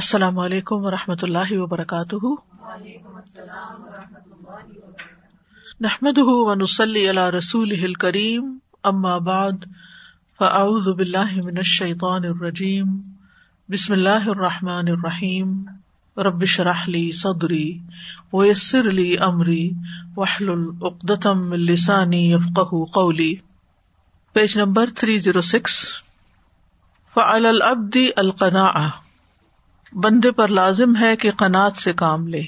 السلام علیکم ورحمۃ اللہ وبرکاتہ, نحمده ونصلی علی رسوله الکریم, اما بعد فاعوذ باللہ من الشیطان الرجیم, بسم اللہ الرحمن الرحیم, رب اشرح لی صدری ویسر لی امری واحلل عقدۃ من لسانی یفقهوا قولی. Page number 306. فعلی العبد القناعہ, بندے پر لازم ہے کہ قناعت سے کام لے.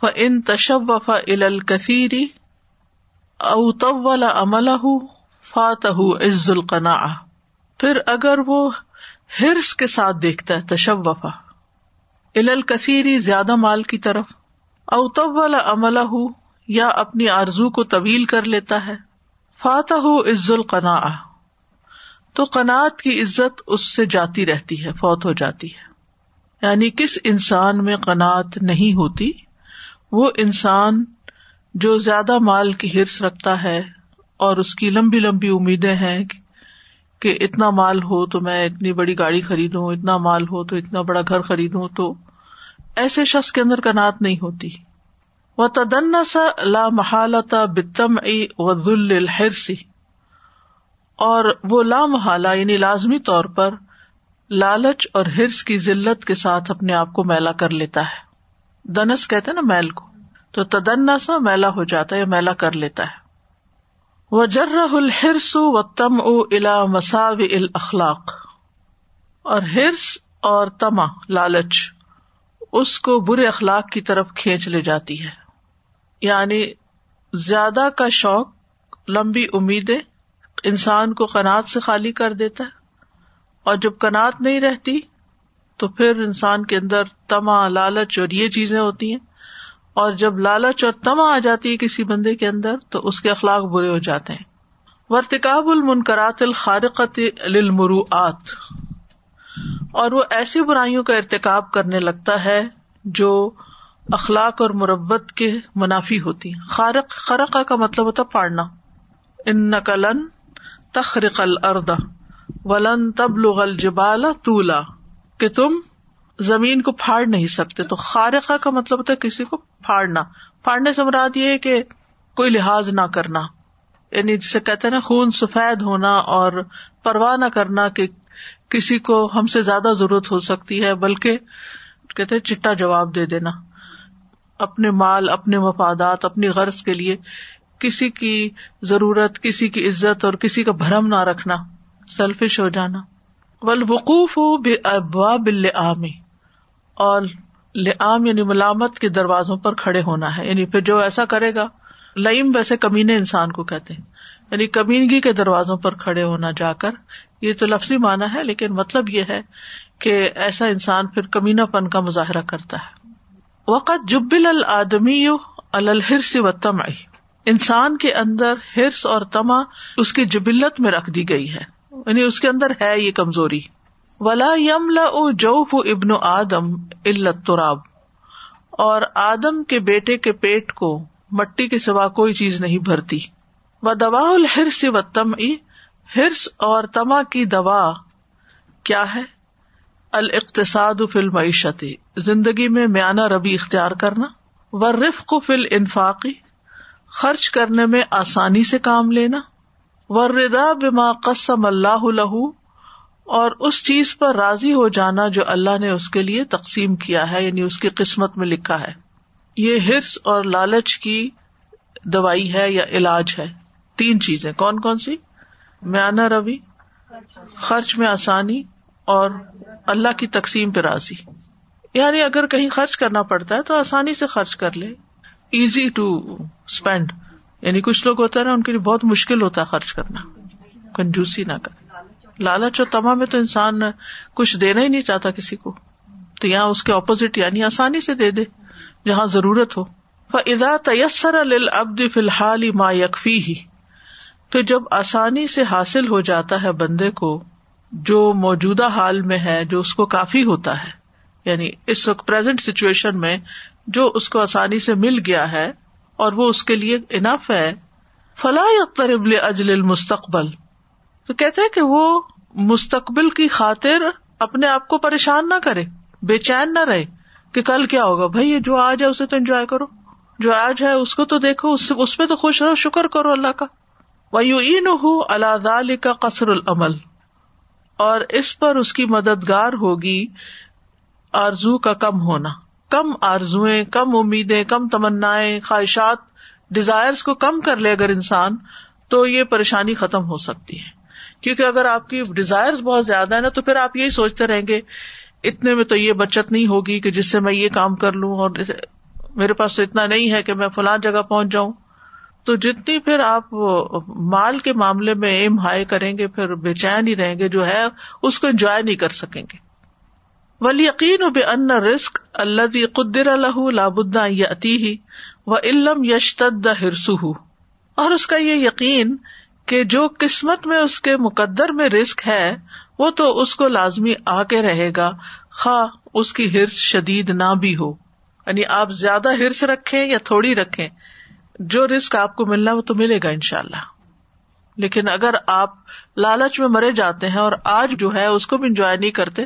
فإن تشوف إلى الكثير أو طول عمله فاته عز القناعة, پھر اگر وہ حرص کے ساتھ دیکھتا ہے, تشوف إلى الكثير زیادہ مال کی طرف, أو طول عمله یا اپنی آرزو کو طویل کر لیتا ہے, فاته عز القناعة تو قناعت کی عزت اس سے جاتی رہتی ہے, فوت ہو جاتی ہے. یعنی کس انسان میں قناعت نہیں ہوتی؟ وہ انسان جو زیادہ مال کی حرص رکھتا ہے اور اس کی لمبی لمبی امیدیں ہیں کہ اتنا مال ہو تو میں اتنی بڑی گاڑی خریدوں, اتنا مال ہو تو اتنا بڑا گھر خریدوں, تو ایسے شخص کے اندر قناعت نہیں ہوتی. وتدنس لا محالة بالطمع وذل الحرص, اور وہ لامحالہ یعنی لازمی طور پر لالچ اور حرص کی ذلت کے ساتھ اپنے آپ کو میلا کر لیتا ہے. دنس کہتے ہیں نا میل کو, تو تدنس میلا ہو جاتا ہے, میلا کر لیتا ہے. وجرہ الحرص والطمع الى مساوئ الاخلاق, اور حرص اور طمع لالچ اس کو برے اخلاق کی طرف کھینچ لے جاتی ہے. یعنی زیادہ کا شوق, لمبی امیدیں انسان کو قناعت سے خالی کر دیتا ہے, اور جب قناعت نہیں رہتی تو پھر انسان کے اندر طمع, لالچ اور یہ چیزیں ہوتی ہیں, اور جب لالچ اور طمع آ جاتی ہے کسی بندے کے اندر تو اس کے اخلاق برے ہو جاتے ہیں. وارتکاب المنکرات الخارقۃ للمروءات, اور وہ ایسی برائیوں کا ارتکاب کرنے لگتا ہے جو اخلاق اور مروت کے منافی ہوتی ہیں. خارق, خرقہ کا مطلب ہوتا پاڑنا. انک لن تخرق الارض ولن تبلغ الجبال طولا, کہ تم زمین کو پھاڑ نہیں سکتے. تو خارقہ کا مطلب ہوتا ہے کسی کو پھاڑنا. پھاڑنے سے مراد یہ ہے کہ کوئی لحاظ نہ کرنا, یعنی جسے کہتے ہیں نا خون سفید ہونا, اور پرواہ نہ کرنا کہ کسی کو ہم سے زیادہ ضرورت ہو سکتی ہے, بلکہ کہتے ہیں چٹا جواب دے دینا اپنے مال, اپنے مفادات, اپنی غرض کے لیے کسی کی ضرورت, کسی کی عزت اور کسی کا بھرم نہ رکھنا, سیلفش ہو جانا. والوقوف بابواب اللئام, اور لئام یعنی ملامت کے دروازوں پر کھڑے ہونا ہے. یعنی پھر جو ایسا کرے گا, لئیم ویسے کمینے انسان کو کہتے ہیں, یعنی کمینگی کے دروازوں پر کھڑے ہونا جا کر. یہ تو لفظی معنی ہے, لیکن مطلب یہ ہے کہ ایسا انسان پھر کمینہ پن کا مظاہرہ کرتا ہے. وقد جبل الآدمی علی الحرص والطمع, انسان کے اندر حرص اور طمع اس کی جبلت میں رکھ دی گئی ہے, یعنی اس کے اندر ہے یہ کمزوری. ولا یملأ جوف ابن آدم الا التراب, اور آدم کے بیٹے کے پیٹ کو مٹی کے سوا کوئی چیز نہیں بھرتی. ودواء الحرص والطمع, حرص اور طمع کی دوا کیا ہے؟ الاقتصاد فی المعیشت, زندگی میں میانہ ربی اختیار کرنا. والرفق فی الانفاق, خرچ کرنے میں آسانی سے کام لینا. والرضا بما قسم اللہ لہ, اور اس چیز پر راضی ہو جانا جو اللہ نے اس کے لیے تقسیم کیا ہے, یعنی اس کی قسمت میں لکھا ہے. یہ حرص اور لالچ کی دوائی ہے یا علاج ہے. تین چیزیں کون کون سی؟ میانہ روی, خرچ میں آسانی, اور اللہ کی تقسیم پہ راضی. یعنی اگر کہیں خرچ کرنا پڑتا ہے تو آسانی سے خرچ کر لے, ایزی ٹو اسپینڈ. یعنی کچھ لوگ ہوتا ہے نا ان کے لیے بہت مشکل ہوتا ہے خرچ کرنا, کنجوسی نہ کرے. لالچ اور طمع میں تو انسان کچھ دینا ہی نہیں چاہتا کسی کو, تو یہاں اس کے اپوزٹ یعنی آسانی سے دے دے جہاں ضرورت ہو. فإذا تيسر للعبد في الحال ما يكفيه, تو جب آسانی سے حاصل ہو جاتا ہے بندے کو جو موجودہ حال میں ہے, جو اس کو کافی ہوتا ہے, یعنی اس پریزنٹ سچویشن میں جو اس کو آسانی سے مل گیا ہے اور وہ اس کے لیے انف ہے. فلا یقترب لاجل المستقبل, تو کہتے ہیں کہ وہ مستقبل کی خاطر اپنے آپ کو پریشان نہ کرے. بے چین نہ رہے کہ کل کیا ہوگا. بھائی یہ جو آج ہے اسے تو انجوائے کرو, جو آج ہے اس کو تو دیکھو, اس پہ تو خوش رہو, شکر کرو اللہ کا. وَيُعِينُهُ عَلَى ذَلِكَ قَصْرُ الْأَمَلِ, اور اس پر اس کی مددگار ہوگی آرزو کا کم ہونا. کم آرزویں, کم امیدیں, کم تمنائیں, خواہشات, ڈیزائرز کو کم کر لے اگر انسان, تو یہ پریشانی ختم ہو سکتی ہے. کیونکہ اگر آپ کی ڈیزائرز بہت زیادہ ہیں نا, تو پھر آپ یہی سوچتے رہیں گے اتنے میں تو یہ بچت نہیں ہوگی کہ جس سے میں یہ کام کر لوں, اور میرے پاس تو اتنا نہیں ہے کہ میں فلاں جگہ پہنچ جاؤں. تو جتنی پھر آپ مال کے معاملے میں ایم ہائی کریں گے, پھر بے چین ہی رہیں گے, جو ہے اس کو انجوائے نہیں کر سکیں گے. وَالْيَقِينُ بِأَنَّ الرِّزْقَ الَّذِي قُدِّرَ لَهُ لَا بُدَّ أَن يَأْتِيهِ وَإِن لَّمْ يَشْتَدَّ حِرْصُهُ, اور اس کا یہ یقین کہ جو قسمت میں اس کے مقدر میں رزق ہے وہ تو اس کو لازمی آ کے رہے گا, خواہ اس کی حرص شدید نہ بھی ہو. یعنی آپ زیادہ حرص رکھیں یا تھوڑی رکھیں, جو رزق آپ کو ملنا وہ تو ملے گا انشاءاللہ. لیکن اگر آپ لالچ میں مرے جاتے ہیں اور آج جو ہے اس کو بھی انجوائے نہیں کرتے,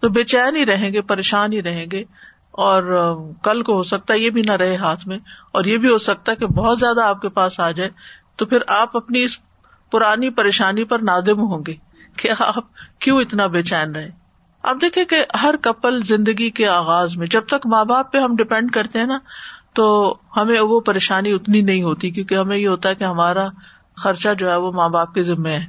تو بے چین ہی رہیں گے, پریشان ہی رہیں گے, اور کل کو ہو سکتا ہے یہ بھی نہ رہے ہاتھ میں, اور یہ بھی ہو سکتا ہے کہ بہت زیادہ آپ کے پاس آ جائے. تو پھر آپ اپنی اس پرانی پریشانی پر نادم ہوں گے کہ آپ کیوں اتنا بے چین رہے. آپ دیکھیں کہ ہر کپل زندگی کے آغاز میں جب تک ماں باپ پہ ہم ڈپینڈ کرتے ہیں نا, تو ہمیں وہ پریشانی اتنی نہیں ہوتی, کیونکہ ہمیں یہ ہوتا ہے کہ ہمارا خرچہ جو ہے وہ ماں باپ کے ذمہ ہے,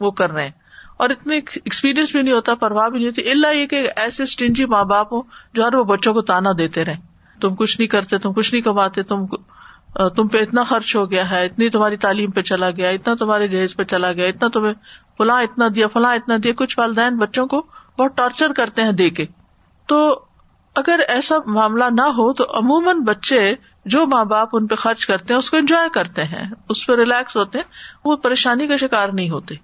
وہ کر رہے ہیں, اور اتنے ایکسپیرینس بھی نہیں ہوتا, پرواہ بھی نہیں ہوتی, الا یہ کہ ایسے اسٹنجی ماں باپ ہوں جو ہر وہ بچوں کو تانا دیتے رہیں, تم کچھ نہیں کرتے, تم کچھ نہیں کماتے, تم پہ اتنا خرچ ہو گیا ہے, اتنی تمہاری تعلیم پہ چلا گیا, اتنا تمہارے جہیز پہ چلا گیا, اتنا تمہیں فلاں اتنا دیا. کچھ والدین بچوں کو بہت ٹارچر کرتے ہیں دے کے. تو اگر ایسا معاملہ نہ ہو تو عموماً بچے جو ماں باپ ان پہ خرچ کرتے ہیں اس کو انجوائے کرتے ہیں, اس پہ ریلیکس ہوتے ہیں, وہ پریشانی کا شکار نہیں ہوتے.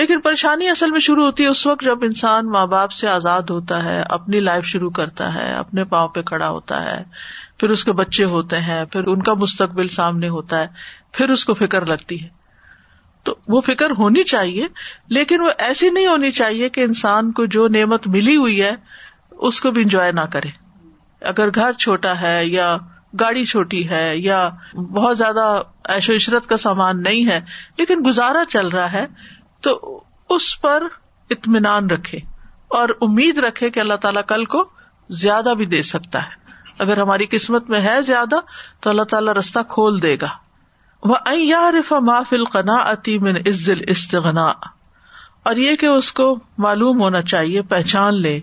لیکن پریشانی اصل میں شروع ہوتی ہے اس وقت جب انسان ماں باپ سے آزاد ہوتا ہے, اپنی لائف شروع کرتا ہے, اپنے پاؤں پہ کھڑا ہوتا ہے, پھر اس کے بچے ہوتے ہیں, پھر ان کا مستقبل سامنے ہوتا ہے, پھر اس کو فکر لگتی ہے. تو وہ فکر ہونی چاہیے, لیکن وہ ایسی نہیں ہونی چاہیے کہ انسان کو جو نعمت ملی ہوئی ہے اس کو بھی انجوائے نہ کرے. اگر گھر چھوٹا ہے یا گاڑی چھوٹی ہے یا بہت زیادہ عیش و عشرت کا سامان نہیں ہے لیکن گزارا چل رہا ہے, تو اس پر اطمینان رکھے اور امید رکھے کہ اللہ تعالیٰ کل کو زیادہ بھی دے سکتا ہے. اگر ہماری قسمت میں ہے زیادہ تو اللہ تعالیٰ راستہ کھول دے گا. وَأَنْ يَعْرِفَ مَا فِي الْقَنَاعَةِ مِنْ عِزِّ الْاسْتِغْنَاءِ, اور یہ کہ اس کو معلوم ہونا چاہیے, پہچان لے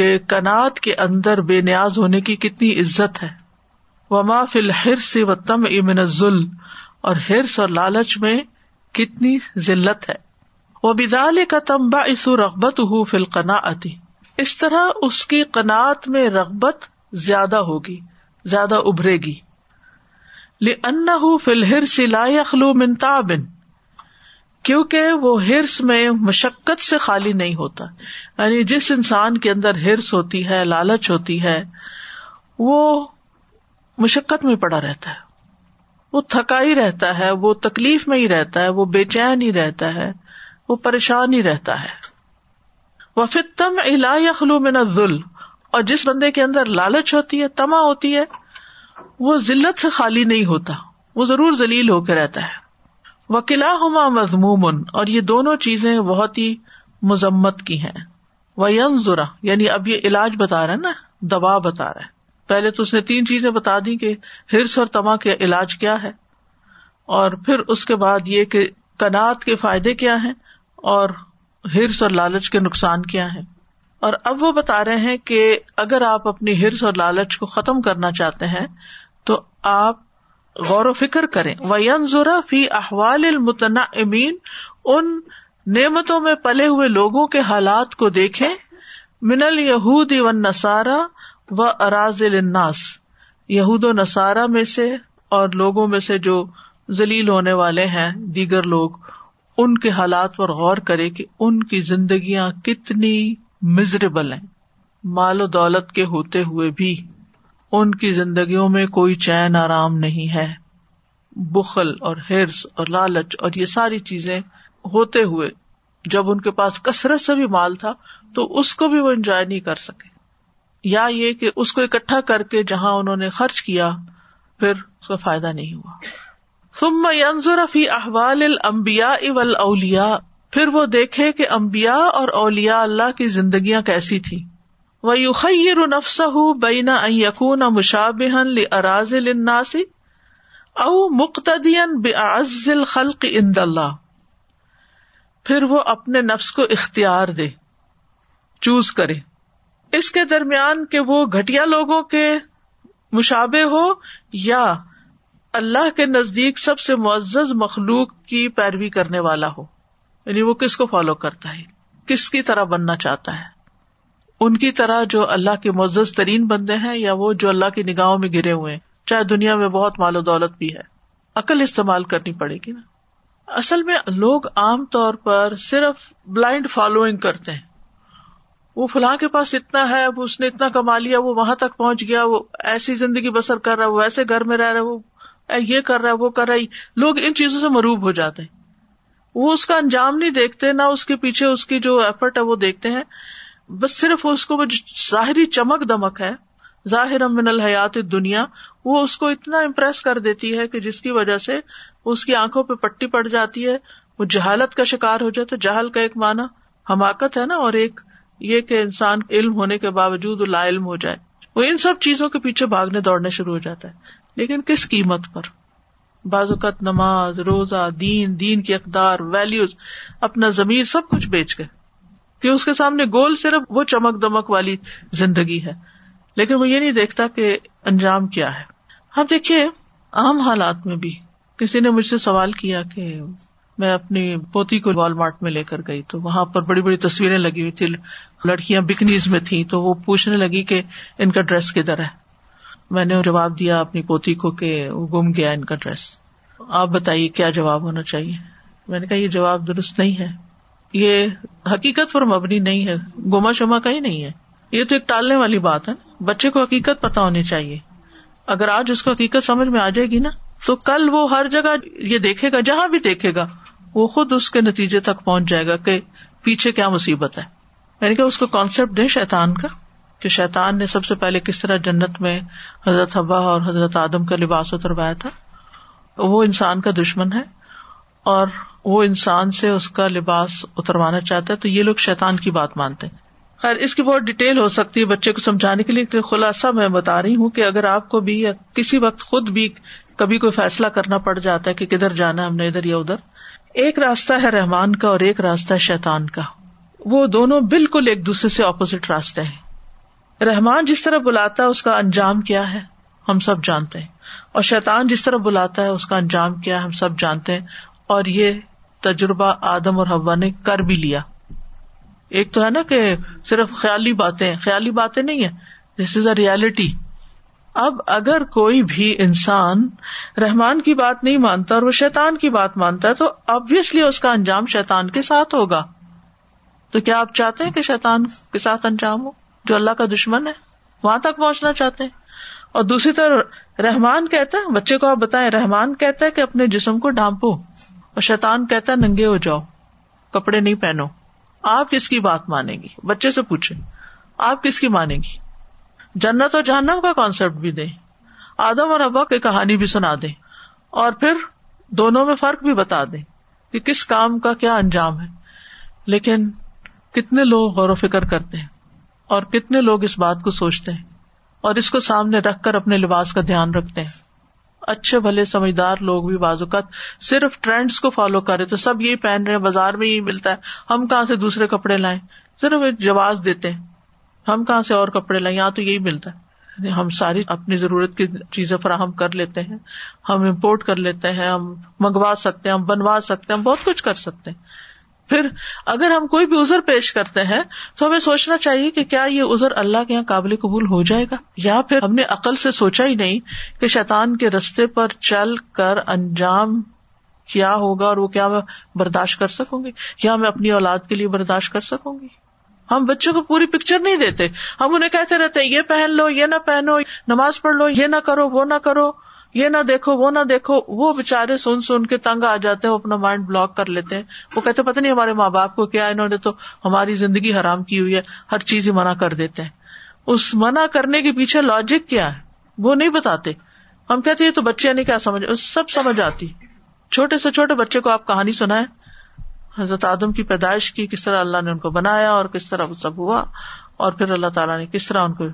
کہ قناعت کے اندر بے نیاز ہونے کی کتنی عزت ہے. وَمَا فِي الْحِرْصِ وَالطَّمْعِ مِنَ الذُّلِّ, اور حرص اور لالچ میں کتنی ذلت ہے. وَبِذَلِكَ تَنْبَعِثُ رَغْبَتُهُ فِي الْقَنَاعَةِ, اس طرح اس کی قناعت میں رغبت زیادہ ہوگی, زیادہ ابھرے گی. لِأَنَّهُ فِي الْحِرْصِ لَا يَخْلُو مِنْ تَعْبٍ, کیونکہ وہ حرص میں مشقت سے خالی نہیں ہوتا. یعنی جس انسان کے اندر حرص ہوتی ہے, لالچ ہوتی ہے, وہ مشقت میں پڑا رہتا ہے, وہ تھکا ہی رہتا ہے, وہ تکلیف میں ہی رہتا ہے, وہ بے چین ہی رہتا ہے, وہ پریشان ہی رہتا ہے. وَفِي الطَّمْعِ لَا يَخْلُو مِنَ الذُّلِّ, اور جس بندے کے اندر لالچ ہوتی ہے, طمع ہوتی ہے, وہ ذلت سے خالی نہیں ہوتا, وہ ضرور ذلیل ہو کے رہتا ہے. وَكِلَاهُمَا مَذْمُومٌ, اور یہ دونوں چیزیں بہت ہی مذمت کی ہیں. وَيَنْظُرَ, یعنی اب یہ علاج بتا رہا ہے نا, دوا بتا رہا ہے. پہلے تو اس نے تین چیزیں بتا دی کہ حرص اور طمع کے علاج کیا ہے, اور پھر اس کے بعد یہ کہ قناعت کے فائدے کیا ہیں, اور حرص اور لالچ کے نقصان کیا ہیں. اور اب وہ بتا رہے ہیں کہ اگر آپ اپنی حرص اور لالچ کو ختم کرنا چاہتے ہیں تو آپ غور و فکر کریں. وَيَنْظُرَ فِي أَحْوَالِ الْمُتَنَعِّمِينَ, ان نعمتوں میں پلے ہوئے لوگوں کے حالات کو دیکھیں. مِنَ الْيَهُودِ وَالنَّصَارَى وَأَرَاذِلِ النَّاسِ, یہود و نصارہ میں سے اور لوگوں میں سے جو ذلیل ہونے والے ہیں دیگر لوگ, ان کے حالات پر غور کریں کہ ان کی زندگیاں کتنی مزریبل ہیں. مال و دولت کے ہوتے ہوئے بھی ان کی زندگیوں میں کوئی چین آرام نہیں ہے. بخل اور حرص اور لالچ اور یہ ساری چیزیں ہوتے ہوئے جب ان کے پاس کثرت سے بھی مال تھا تو اس کو بھی وہ انجوائے نہیں کر سکے. یا یہ کہ اس کو اکٹھا کر کے جہاں انہوں نے خرچ کیا پھر اس کا فائدہ نہیں ہوا. ثم ينظر في احوال الانبیاء والاولیاء, پھر وہ دیکھے کہ انبیاء اور اولیاء اللہ کی زندگیاں کیسی تھی. وَيُخَيِّرُ نَفْسَهُ بَيْنَ أَنْ يَكُونَ مُشَابِهًا لِأَرَازِلِ النَّاسِ أَوْ مُقْتَدِيًا بِأَعَزِّ الْخَلْقِ عِنْدَ اللَّهِ, پھر وہ اپنے نفس کو اختیار دے, چوز کرے اس کے درمیان کہ وہ گھٹیا لوگوں کے مشابہ ہو یا اللہ کے نزدیک سب سے معزز مخلوق کی پیروی کرنے والا ہو. یعنی وہ کس کو فالو کرتا ہے, کس کی طرح بننا چاہتا ہے, ان کی طرح جو اللہ کے معزز ترین بندے ہیں یا وہ جو اللہ کی نگاہوں میں گرے ہوئے ہیں, چاہے دنیا میں بہت مال و دولت بھی ہے. عقل استعمال کرنی پڑے گی نا. اصل میں لوگ عام طور پر صرف بلائنڈ فالوئنگ کرتے ہیں, وہ فلاں کے پاس اتنا ہے, وہ اس نے اتنا کما لیا, وہ وہاں تک پہنچ گیا, وہ ایسی زندگی بسر کر رہا ہے, وہ ایسے گھر میں رہ رہا ہے, وہ یہ کر رہا ہے, وہ کر رہا ہے. لوگ ان چیزوں سے مروب ہو جاتے ہیں, وہ اس کا انجام نہیں دیکھتے, نہ اس کے پیچھے اس کی جو ایفرٹ ہے وہ دیکھتے ہیں. بس صرف اس کو ظاہری چمک دمک ہے, ظاہرا من الحیات الدنیا, وہ اس کو اتنا امپریس کر دیتی ہے کہ جس کی وجہ سے اس کی آنکھوں پہ پٹی پڑ جاتی ہے, وہ جہالت کا شکار ہو جاتا ہے. جہل کا ایک معنی حماقت ہے نا, اور ایک یہ کہ انسان علم ہونے کے باوجود لا علم ہو جائے, وہ ان سب چیزوں کے پیچھے بھاگنے دوڑنے شروع ہو جاتا ہے. لیکن کس قیمت پر؟ بعض اوقات نماز, روزہ, دین, دین کی اقدار, ویلیوز, اپنا ضمیر, سب کچھ بیچ گئے کہ اس کے سامنے گول صرف وہ چمک دمک والی زندگی ہے, لیکن وہ یہ نہیں دیکھتا کہ انجام کیا ہے. آپ دیکھیے عام حالات میں بھی, کسی نے مجھ سے سوال کیا کہ میں اپنی پوتی کو والمارٹ میں لے کر گئی تو وہاں پر بڑی بڑی تصویریں لگی ہوئی تھی, لڑکیاں بکنیز میں تھیں, تو وہ پوچھنے لگی کہ ان کا ڈریس کدھر ہے. میں نے جواب دیا اپنی پوتی کو کہ وہ گم گیا ان کا ڈریس. آپ بتائیے کیا جواب ہونا چاہیے؟ میں نے کہا یہ جواب درست نہیں ہے, یہ حقیقت پر مبنی نہیں ہے, گما شما کہیں نہیں ہے, یہ تو ایک ٹالنے والی بات ہے. بچے کو حقیقت پتہ ہونی چاہیے, اگر آج اس کو حقیقت سمجھ میں آ جائے گی نا تو کل وہ ہر جگہ یہ دیکھے گا, جہاں بھی دیکھے گا وہ خود اس کے نتیجے تک پہنچ جائے گا کہ پیچھے کیا مصیبت ہے. میں نے کہا اس کو کانسیپٹ دے شیطان کا, کہ شیطان نے سب سے پہلے کس طرح جنت میں حضرت حوا اور حضرت آدم کا لباس اتروایا تھا. وہ انسان کا دشمن ہے اور وہ انسان سے اس کا لباس اتروانا چاہتا ہے, تو یہ لوگ شیطان کی بات مانتے ہیں. خیر, اس کی بہت ڈیٹیل ہو سکتی ہے بچے کو سمجھانے کے لیے, خلاصہ میں بتا رہی ہوں کہ اگر آپ کو بھی یا کسی وقت خود بھی کبھی کوئی فیصلہ کرنا پڑ جاتا ہے کہ کدھر جانا ہے ہم نے, ادھر یا ادھر, ایک راستہ ہے رحمان کا اور ایک راستہ ہے شیطان کا. وہ دونوں بالکل ایک دوسرے سے اپوزٹ راستے ہیں. رحمان جس طرح بلاتا ہے اس کا انجام کیا ہے ہم سب جانتے ہیں, اور شیطان جس طرح بلاتا ہے اس کا انجام کیا ہے ہم سب جانتے ہیں. اور یہ تجربہ آدم اور حوا نے کر بھی لیا. ایک تو ہے نا کہ صرف خیالی باتیں, خیالی باتیں نہیں ہیں, دس از اے ریالٹی. اب اگر کوئی بھی انسان رحمان کی بات نہیں مانتا اور وہ شیطان کی بات مانتا ہے تو آبویسلی اس کا انجام شیطان کے ساتھ ہوگا. تو کیا آپ چاہتے ہیں کہ شیطان کے ساتھ انجام ہو جو اللہ کا دشمن ہے؟ وہاں تک پہنچنا چاہتے ہیں. اور دوسری طرف رحمان کہتا ہے, بچے کو آپ بتائیں, رحمان کہتا ہے کہ اپنے جسم کو ڈھانپو اور شیطان کہتا ہے ننگے ہو جاؤ, کپڑے نہیں پہنو. آپ کس کی بات مانیں گی؟ بچے سے پوچھیں آپ کس کی مانیں گی. جنت اور جہنم کا کانسیپٹ بھی دیں, آدم اور حوا کی کہانی بھی سنا دیں, اور پھر دونوں میں فرق بھی بتا دیں کہ کس کام کا کیا انجام ہے. لیکن کتنے لوگ غور و فکر کرتے ہیں اور کتنے لوگ اس بات کو سوچتے ہیں اور اس کو سامنے رکھ کر اپنے لباس کا دھیان رکھتے ہیں. اچھے بھلے سمجھدار لوگ بھی بعض اوقات صرف ٹرینڈز کو فالو کرے, تو سب یہی پہن رہے ہیں, بازار میں یہی ملتا ہے, ہم کہاں سے دوسرے کپڑے لائیں. صرف جواز دیتے ہیں, ہم کہاں سے اور کپڑے لائیں, یہاں تو یہی ملتا ہے. ہم ساری اپنی ضرورت کی چیزیں فراہم کر لیتے ہیں, ہم امپورٹ کر لیتے ہیں, ہم منگوا سکتے ہیں, ہم بنوا سکتے ہیں, ہم بہت کچھ کر سکتے ہیں. پھر اگر ہم کوئی بھی عذر پیش کرتے ہیں تو ہمیں سوچنا چاہیے کہ کیا یہ عذر اللہ کے یہاں قابل قبول ہو جائے گا, یا پھر ہم نے عقل سے سوچا ہی نہیں کہ شیطان کے رستے پر چل کر انجام کیا ہوگا اور وہ کیا میں برداشت کر سکوں گی, یا میں اپنی اولاد کے لیے برداشت کر سکوں گی. ہم بچوں کو پوری پکچر نہیں دیتے, ہم انہیں کہتے رہتے ہیں یہ پہن لو, یہ نہ پہنو, نماز پڑھ لو, یہ نہ کرو, وہ نہ کرو, یہ نہ دیکھو, وہ نہ دیکھو. وہ بےچارے سن سن کے تنگ آ جاتے ہیں, وہ اپنا مائنڈ بلاک کر لیتے ہیں. وہ کہتے پتہ نہیں ہمارے ماں باپ کو کیا, انہوں نے تو ہماری زندگی حرام کی ہوئی ہے, ہر چیز ہی منع کر دیتے ہیں. اس منع کرنے کے پیچھے لاجک کیا ہے وہ نہیں بتاتے. ہم کہتے ہیں تو بچے نے کیا سمجھا, سب سمجھ آتی. چھوٹے سے چھوٹے بچے کو آپ کہانی سنائیں حضرت آدم کی پیدائش کی, کس طرح اللہ نے ان کو بنایا اور کس طرح وہ سب ہوا, اور پھر اللہ تعالیٰ نے کس طرح ان کو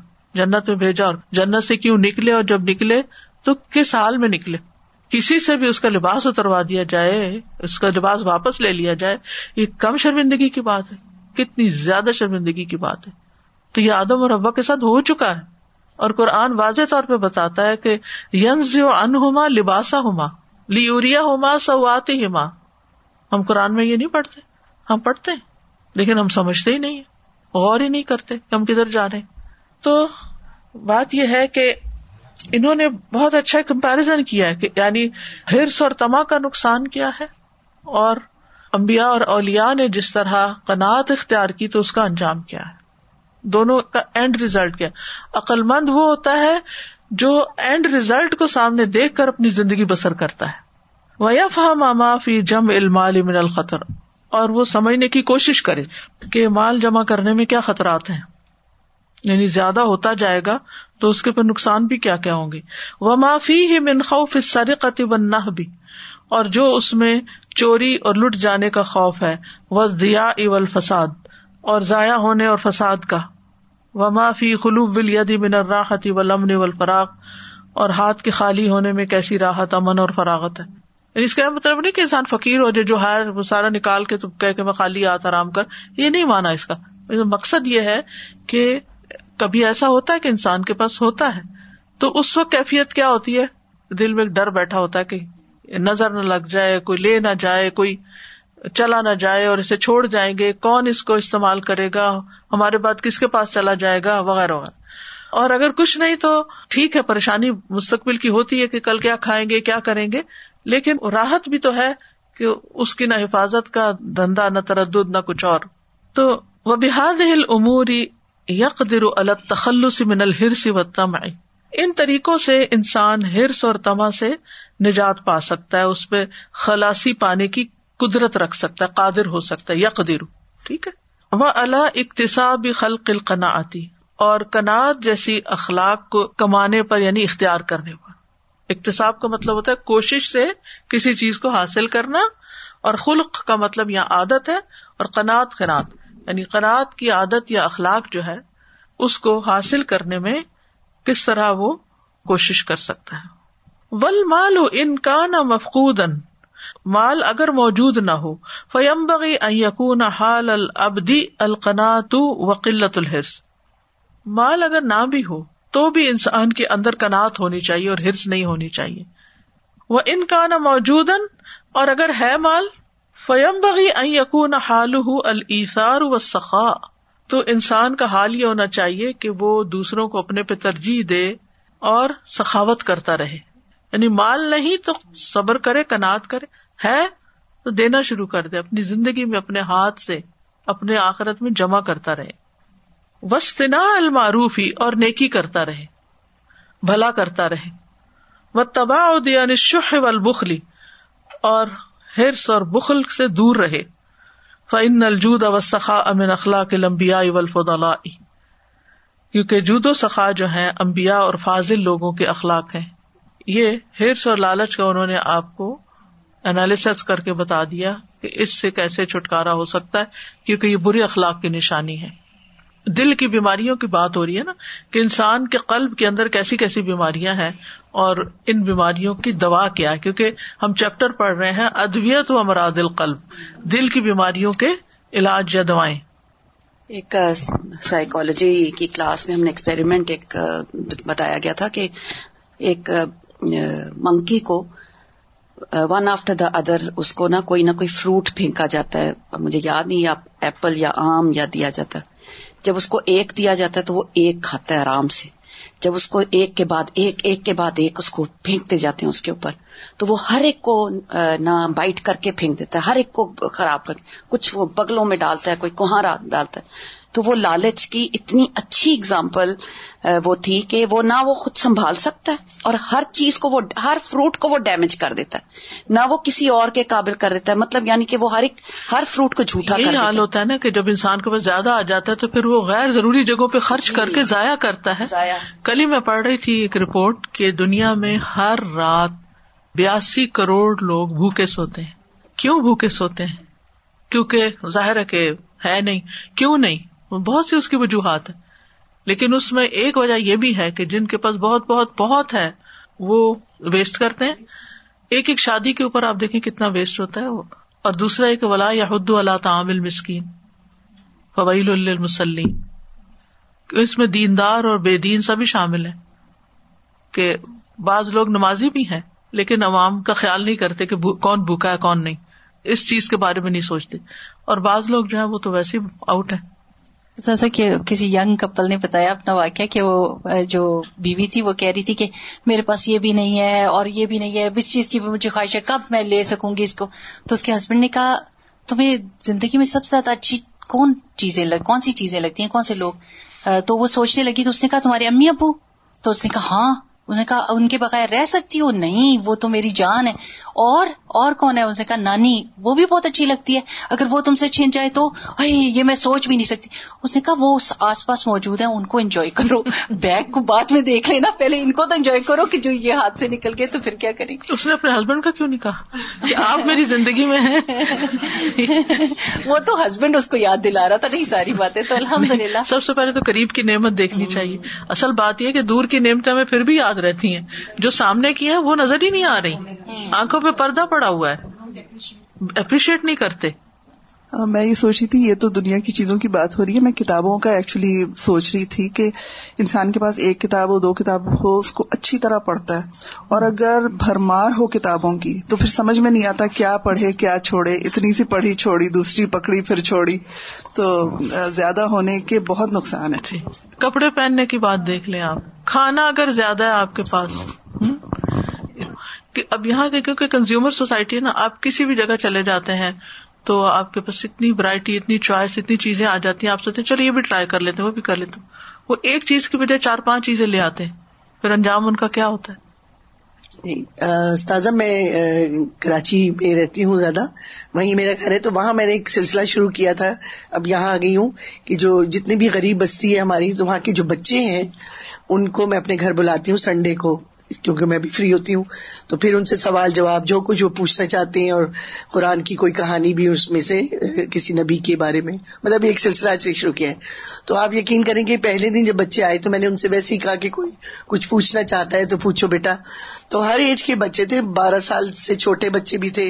جنت میں بھیجا اور جنت سے کیوں نکلے, اور جب نکلے تو کس حال میں نکلے. کسی سے بھی اس کا لباس اتروا دیا جائے, اس کا لباس واپس لے لیا جائے, یہ کم شرمندگی کی بات ہے, کتنی زیادہ شرمندگی کی بات ہے. تو یہ آدم اور حوا کے ساتھ ہو چکا ہے, اور قرآن واضح طور پہ بتاتا ہے کہ ینزع عنہما لباسہما لیریہما سوآتہما. ہم قرآن میں یہ نہیں پڑھتے, ہم پڑھتے ہیں لیکن ہم سمجھتے ہی نہیں, غور ہی نہیں کرتے ہم کدھر جا رہے ہیں. تو بات یہ ہے کہ انہوں نے بہت اچھا کمپیریزن کیا ہے کہ یعنی حرص اور طمع کا نقصان کیا ہے, اور انبیاء اور اولیاء نے جس طرح قناعت اختیار کی تو اس کا انجام کیا ہے, دونوں کا اینڈ ریزلٹ کیا. عقل مند وہ ہوتا ہے جو اینڈ ریزلٹ کو سامنے دیکھ کر اپنی زندگی بسر کرتا ہے. وَيَفْهَمَ مَا فِي جَمْعِ الْمَالِ مِنَ الْخَطَرِ, اور وہ سمجھنے کی کوشش کرے کہ مال جمع کرنے میں کیا خطرات ہیں, یعنی زیادہ ہوتا جائے گا تو اس کے پر نقصان بھی کیا کیا ہوں گے. وَمَا فِيهِ مِنْ خَوْفِ السَّرِقَةِ وَالنَّهْبِ, اور جو اس میں چوری اور لٹ جانے کا خوف ہے, وَالضِّيَاعِ وَالْفَسَادِ, اور ضائع ہونے اور فساد کا. وَمَا فِي خُلُوِّ الْيَدِ مِنَ الرَّاحَةِ وَالْأَمْنِ وَالْفَرَاغِ, اور ہاتھ کے خالی ہونے میں کیسی راحت, امن اور فراغت ہے. اس کا مطلب نہیں کہ انسان فقیر ہو جائے جو ہر وہ سارا نکال کے تو کہہ کے میں خالی ہاتھ آرام کر, یہ نہیں مانا. اس کا مقصد یہ ہے کہ کبھی ایسا ہوتا ہے کہ انسان کے پاس ہوتا ہے تو اس وقت کیفیت کیا ہوتی ہے, دل میں ایک ڈر بیٹھا ہوتا ہے کہ نظر نہ لگ جائے, کوئی لے نہ جائے, کوئی چلا نہ جائے, اور اسے چھوڑ جائیں گے, کون اس کو استعمال کرے گا, ہمارے بعد کس کے پاس چلا جائے گا, وغیرہ وغیرہ. اور اگر کچھ نہیں تو ٹھیک ہے, پریشانی مستقبل کی ہوتی ہے کہ کل کیا کھائیں گے, کیا کریں گے, لیکن راحت بھی تو ہے کہ اس کی نہ حفاظت کا دھندا, نہ تردد, نہ کچھ اور. تو وَبِهَذِهِ الْأُمُورِ يَقْدِرُ عَلَى التَّخَلُّصِ مِنَ الْحِرْصِ وَالطَّمْعِ, ان طریقوں سے انسان حرص اور طمع سے نجات پا سکتا ہے, اس پہ خلاصی پانے کی قدرت رکھ سکتا ہے, قادر ہو سکتا ہے. يَقْدِرُ, ٹھیک ہے. وَعَلَى اِكْتِسَابِ خَلْقِ الْقَنَاعَةِ, اور قناعت جیسی اخلاق کو کمانے پر یعنی اختیار کرنے پر. اکتساب کا مطلب ہوتا ہے کوشش سے کسی چیز کو حاصل کرنا, اور خلق کا مطلب یہاں عادت ہے, اور قناعت یعنی قناعت کی عادت یا اخلاق جو ہے اس کو حاصل کرنے میں کس طرح وہ کوشش کر سکتا ہے. والمال ان کان مفقودا, مال اگر موجود نہ ہو, فینبغی ان یکون حال العبد القناعۃ وقلۃ الحرص, مال اگر نہ بھی ہو تو بھی انسان کے اندر قناعت ہونی چاہیے اور حرص نہیں ہونی چاہیے. وَإِن كَانَ مَوْجُودًا, اور اگر ہے مال, فَيَنْبَغِي أَن يَكُونَ حَالُهُ الْإِيثَارُ وَالسَّخَاءُ, تو انسان کا حال یہ ہونا چاہیے کہ وہ دوسروں کو اپنے پہ ترجیح دے اور سخاوت کرتا رہے. یعنی مال نہیں تو صبر کرے, قناعت کرے, ہے تو دینا شروع کر دے, اپنی زندگی میں اپنے ہاتھ سے اپنے آخرت میں جمع کرتا رہے. وَاسْتِنَاعَ الْمَعْرُوفِ, اور نیکی کرتا رہے, بھلا کرتا رہے. وَالتَّبَاعُدِ عَنِ الشُّحِّ وَالْبُخْلِ, اور حرص اور بخل سے دور رہے. فَإِنَّ الْجُودَ وَالسَّخَاءَ مِنْ أَخْلَاقِ الْأَنْبِيَاءِ وَالْفُضَلَاءِ, کیونکہ جود و سخا جو ہیں انبیاء اور فاضل لوگوں کے اخلاق ہیں. یہ حرص اور لالچ کا انہوں نے آپ کو انالیسس کر کے بتا دیا کہ اس سے کیسے چھٹکارا ہو سکتا ہے, کیونکہ یہ بری اخلاق کی نشانی ہے. دل کی بیماریوں کی بات ہو رہی ہے نا, کہ انسان کے قلب کے اندر کیسی کیسی بیماریاں ہیں اور ان بیماریوں کی دوا کیا ہے, کیونکہ ہم چیپٹر پڑھ رہے ہیں ادویت و امراض القلب, دل کی بیماریوں کے علاج یا دوائیں. ایک سائیکالوجی کی کلاس میں ہم نے ایکسپیریمنٹ ایک بتایا گیا تھا کہ ایک منکی کو ون آفٹر دا ادر اس کو نہ کوئی فروٹ پھینکا جاتا ہے, مجھے یاد نہیں, یا ایپل یا آم یا دیا جاتا ہے. جب اس کو ایک دیا جاتا ہے تو وہ ایک کھاتا ہے آرام سے, جب اس کو ایک کے بعد ایک ایک کے بعد ایک اس کو پھینکتے جاتے ہیں اس کے اوپر, تو وہ ہر ایک کو نہ بائٹ کر کے پھینک دیتا ہے, ہر ایک کو خراب کر, کچھ وہ بغلوں میں ڈالتا ہے, کوئی کوہارا ڈالتا ہے. تو وہ لالچ کی اتنی اچھی اگزامپل وہ تھی کہ وہ نہ وہ خود سنبھال سکتا ہے اور ہر چیز کو وہ ہر فروٹ کو وہ ڈیمیج کر دیتا ہے, نہ وہ کسی اور کے قابل کر دیتا ہے, مطلب یعنی کہ وہ ہر فروٹ کو جھوٹا کر دیتا ہے. یہ حال ہوتا ہے نا کہ جب انسان کے پاس زیادہ آ جاتا ہے تو پھر وہ غیر ضروری جگہوں پہ خرچ کر کے ضائع کرتا ہے. کل ہی میں پڑھ رہی تھی ایک رپورٹ کہ دنیا میں ہر رات 82 کروڑ لوگ بھوکے سوتے ہیں. کیوں بھوکے سوتے ہیں؟ کیونکہ ظاہر ہے کہ ہے نہیں. کیوں نہیں؟ بہت سی اس کی وجوہات ہیں, لیکن اس میں ایک وجہ یہ بھی ہے کہ جن کے پاس بہت بہت بہت ہے وہ ویسٹ کرتے ہیں. ایک شادی کے اوپر آپ دیکھیں کتنا ویسٹ ہوتا ہے, اور دوسرا ایک ولا یحد علی طعام المسکین فویل للمصلین, اس میں دیندار اور بے دین سبھی شامل ہیں کہ بعض لوگ نمازی بھی ہیں لیکن عوام کا خیال نہیں کرتے کہ کون بھوکا ہے کون نہیں, اس چیز کے بارے میں نہیں سوچتے, اور بعض لوگ جو ہیں وہ تو ویسے آؤٹ ہیں. جیسا کہ کسی ینگ کپل نے بتایا اپنا واقعہ کہ وہ جو بیوی تھی وہ کہہ رہی تھی کہ میرے پاس یہ بھی نہیں ہے اور یہ بھی نہیں ہے, اس چیز کی بھی مجھے خواہش ہے, کب میں لے سکوں گی اس کو. تو اس کے ہسبینڈ نے کہا تمہیں زندگی میں سب سے زیادہ اچھی کون سی چیزیں لگتی ہیں, کون سے لوگ؟ تو وہ سوچنے لگی, تو اس نے کہا تمہارے امی ابو؟ تو اس نے کہا ہاں. اس نے کہا ان کے بغیر رہ سکتی ہو؟ نہیں, وہ تو میری جان ہے. اور کون ہے؟ اس نے کہا نانی, وہ بھی بہت اچھی لگتی ہے, اگر وہ تم سے چھن جائے تو یہ میں سوچ بھی نہیں سکتی. اس نے کہا وہ آس پاس موجود ہیں, ان کو انجوائے کرو, بیگ کو بعد میں دیکھ لینا, پہلے ان کو تو انجوائے کرو کہ جو یہ ہاتھ سے نکل گئے تو پھر کیا کریں. اس نے اپنے ہسبینڈ کا کیوں نہیں کہا کہ آپ میری زندگی میں ہیں؟ وہ تو ہسبینڈ اس کو یاد دلا رہا تھا نہیں ساری باتیں. تو الحمدللہ سب سے پہلے تو قریب کی نعمت دیکھنی چاہیے. اصل بات یہ کہ دور کی نعمتیں ہمیں پھر بھی رہتی ہیں, جو سامنے کی ہیں وہ نظر ہی نہیں آ رہی, آنکھوں پہ پردہ پڑا ہوا ہے, اپریشیٹ نہیں کرتے. میں یہ سوچ رہی تھی, یہ تو دنیا کی چیزوں کی بات ہو رہی ہے, میں کتابوں کا ایکچولی سوچ رہی تھی کہ انسان کے پاس ایک کتاب ہو, دو کتاب ہو, اس کو اچھی طرح پڑھتا ہے, اور اگر بھرمار ہو کتابوں کی تو پھر سمجھ میں نہیں آتا کیا پڑھے کیا چھوڑے. اتنی سی پڑھی چھوڑی, دوسری پکڑی پھر چھوڑی, تو زیادہ ہونے کے بہت نقصان ہے. کپڑے پہننے کی بات دیکھ لیں آپ, کھانا اگر زیادہ ہے آپ کے پاس, اب یہاں کے کیونکہ کنزیومر سوسائٹی ہے نا, آپ کسی بھی جگہ چلے جاتے ہیں تو آپ کے پاس اتنی ورائٹی, اتنی چوائس, اتنی چیزیں آ جاتی ہیں, آپ سوچتے ہیں چلو یہ بھی ٹرائی کر لیتے ہیں, وہ بھی کر لیتے ہیں. وہ ایک چیز کی بجائے 4-5 چیزیں لے آتے ہیں, پھر انجام ان کا کیا ہوتا ہے. استاذہ میں کراچی پہ رہتی ہوں زیادہ, وہیں میرا گھر ہے, تو وہاں میں نے ایک سلسلہ شروع کیا تھا, اب یہاں آ گئی ہوں, کہ جو جتنی بھی غریب بستی ہے ہماری, تو وہاں کے جو بچے ہیں ان کو میں اپنے گھر بلاتی ہوں سنڈے کو, کیونکہ میں بھی فری ہوتی ہوں, تو پھر ان سے سوال جواب جو کچھ وہ پوچھنا چاہتے ہیں, اور قرآن کی کوئی کہانی بھی اس میں سے کسی نبی کے بارے میں, مطلب ایک سلسلہ آج سے شروع کیا ہے. تو آپ یقین کریں کہ پہلے دن جب بچے آئے تو میں نے ان سے ویسے ہی کہا کہ کوئی کچھ پوچھنا چاہتا ہے تو پوچھو بیٹا. تو ہر ایج کے بچے تھے, 12 سال سے چھوٹے بچے بھی تھے,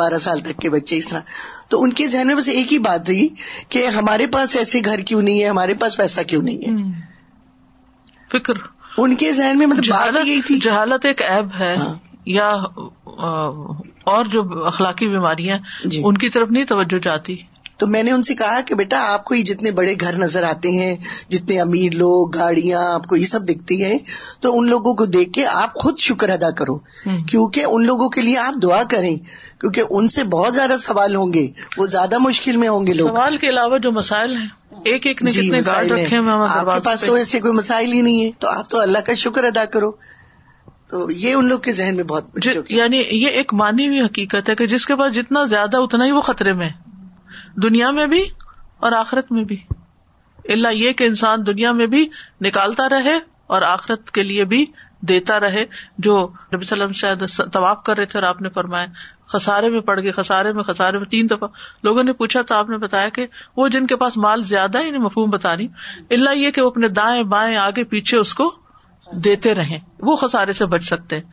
12 سال تک کے بچے, اس طرح. تو ان کے ذہن میں بس ایک ہی بات تھی کہ ہمارے پاس ایسے گھر کیوں نہیں ہے, ہمارے پاس پیسہ کیوں نہیں ہے. فکر ان کے ذہن میں, مطلب جہالت ایک عیب ہے, یا اور جو اخلاقی بیماریاں ان کی طرف نہیں توجہ جاتی. تو میں نے ان سے کہا کہ بیٹا آپ کو یہ جتنے بڑے گھر نظر آتے ہیں, جتنے امیر لوگ, گاڑیاں, آپ کو یہ سب دکھتی ہیں, تو ان لوگوں کو دیکھ کے آپ خود شکر ادا کرو, کیونکہ ان لوگوں کے لیے آپ دعا کریں, کیونکہ ان سے بہت زیادہ سوال ہوں گے, وہ زیادہ مشکل میں ہوں گے لوگ. سوال کے علاوہ جو مسائل ہیں ایک ایک نے کتنے گاڑ رکھے ہیں, آپ کے پاس تو ایسے کوئی مسائل ہی نہیں ہے, تو آپ تو اللہ کا شکر ادا کرو. تو یہ ان لوگ کے ذہن میں بہت, یعنی یہ ایک مانی ہوئی حقیقت ہے کہ جس کے پاس جتنا زیادہ اتنا ہی وہ خطرے میں, دنیا میں بھی اور آخرت میں بھی, الا یہ کہ انسان دنیا میں بھی نکالتا رہے اور آخرت کے لیے بھی دیتا رہے. جو نبی صلی اللہ علیہ وسلم شاید طواف کر رہے تھے اور آپ نے فرمایا خسارے میں پڑ گئے, خسارے میں 3 دفعہ لوگوں نے پوچھا, تو آپ نے بتایا کہ وہ جن کے پاس مال زیادہ ہے, انہیں مفہوم بتا رہی, الا یہ کہ وہ اپنے دائیں بائیں آگے پیچھے اس کو دیتے رہیں, وہ خسارے سے بچ سکتے ہیں.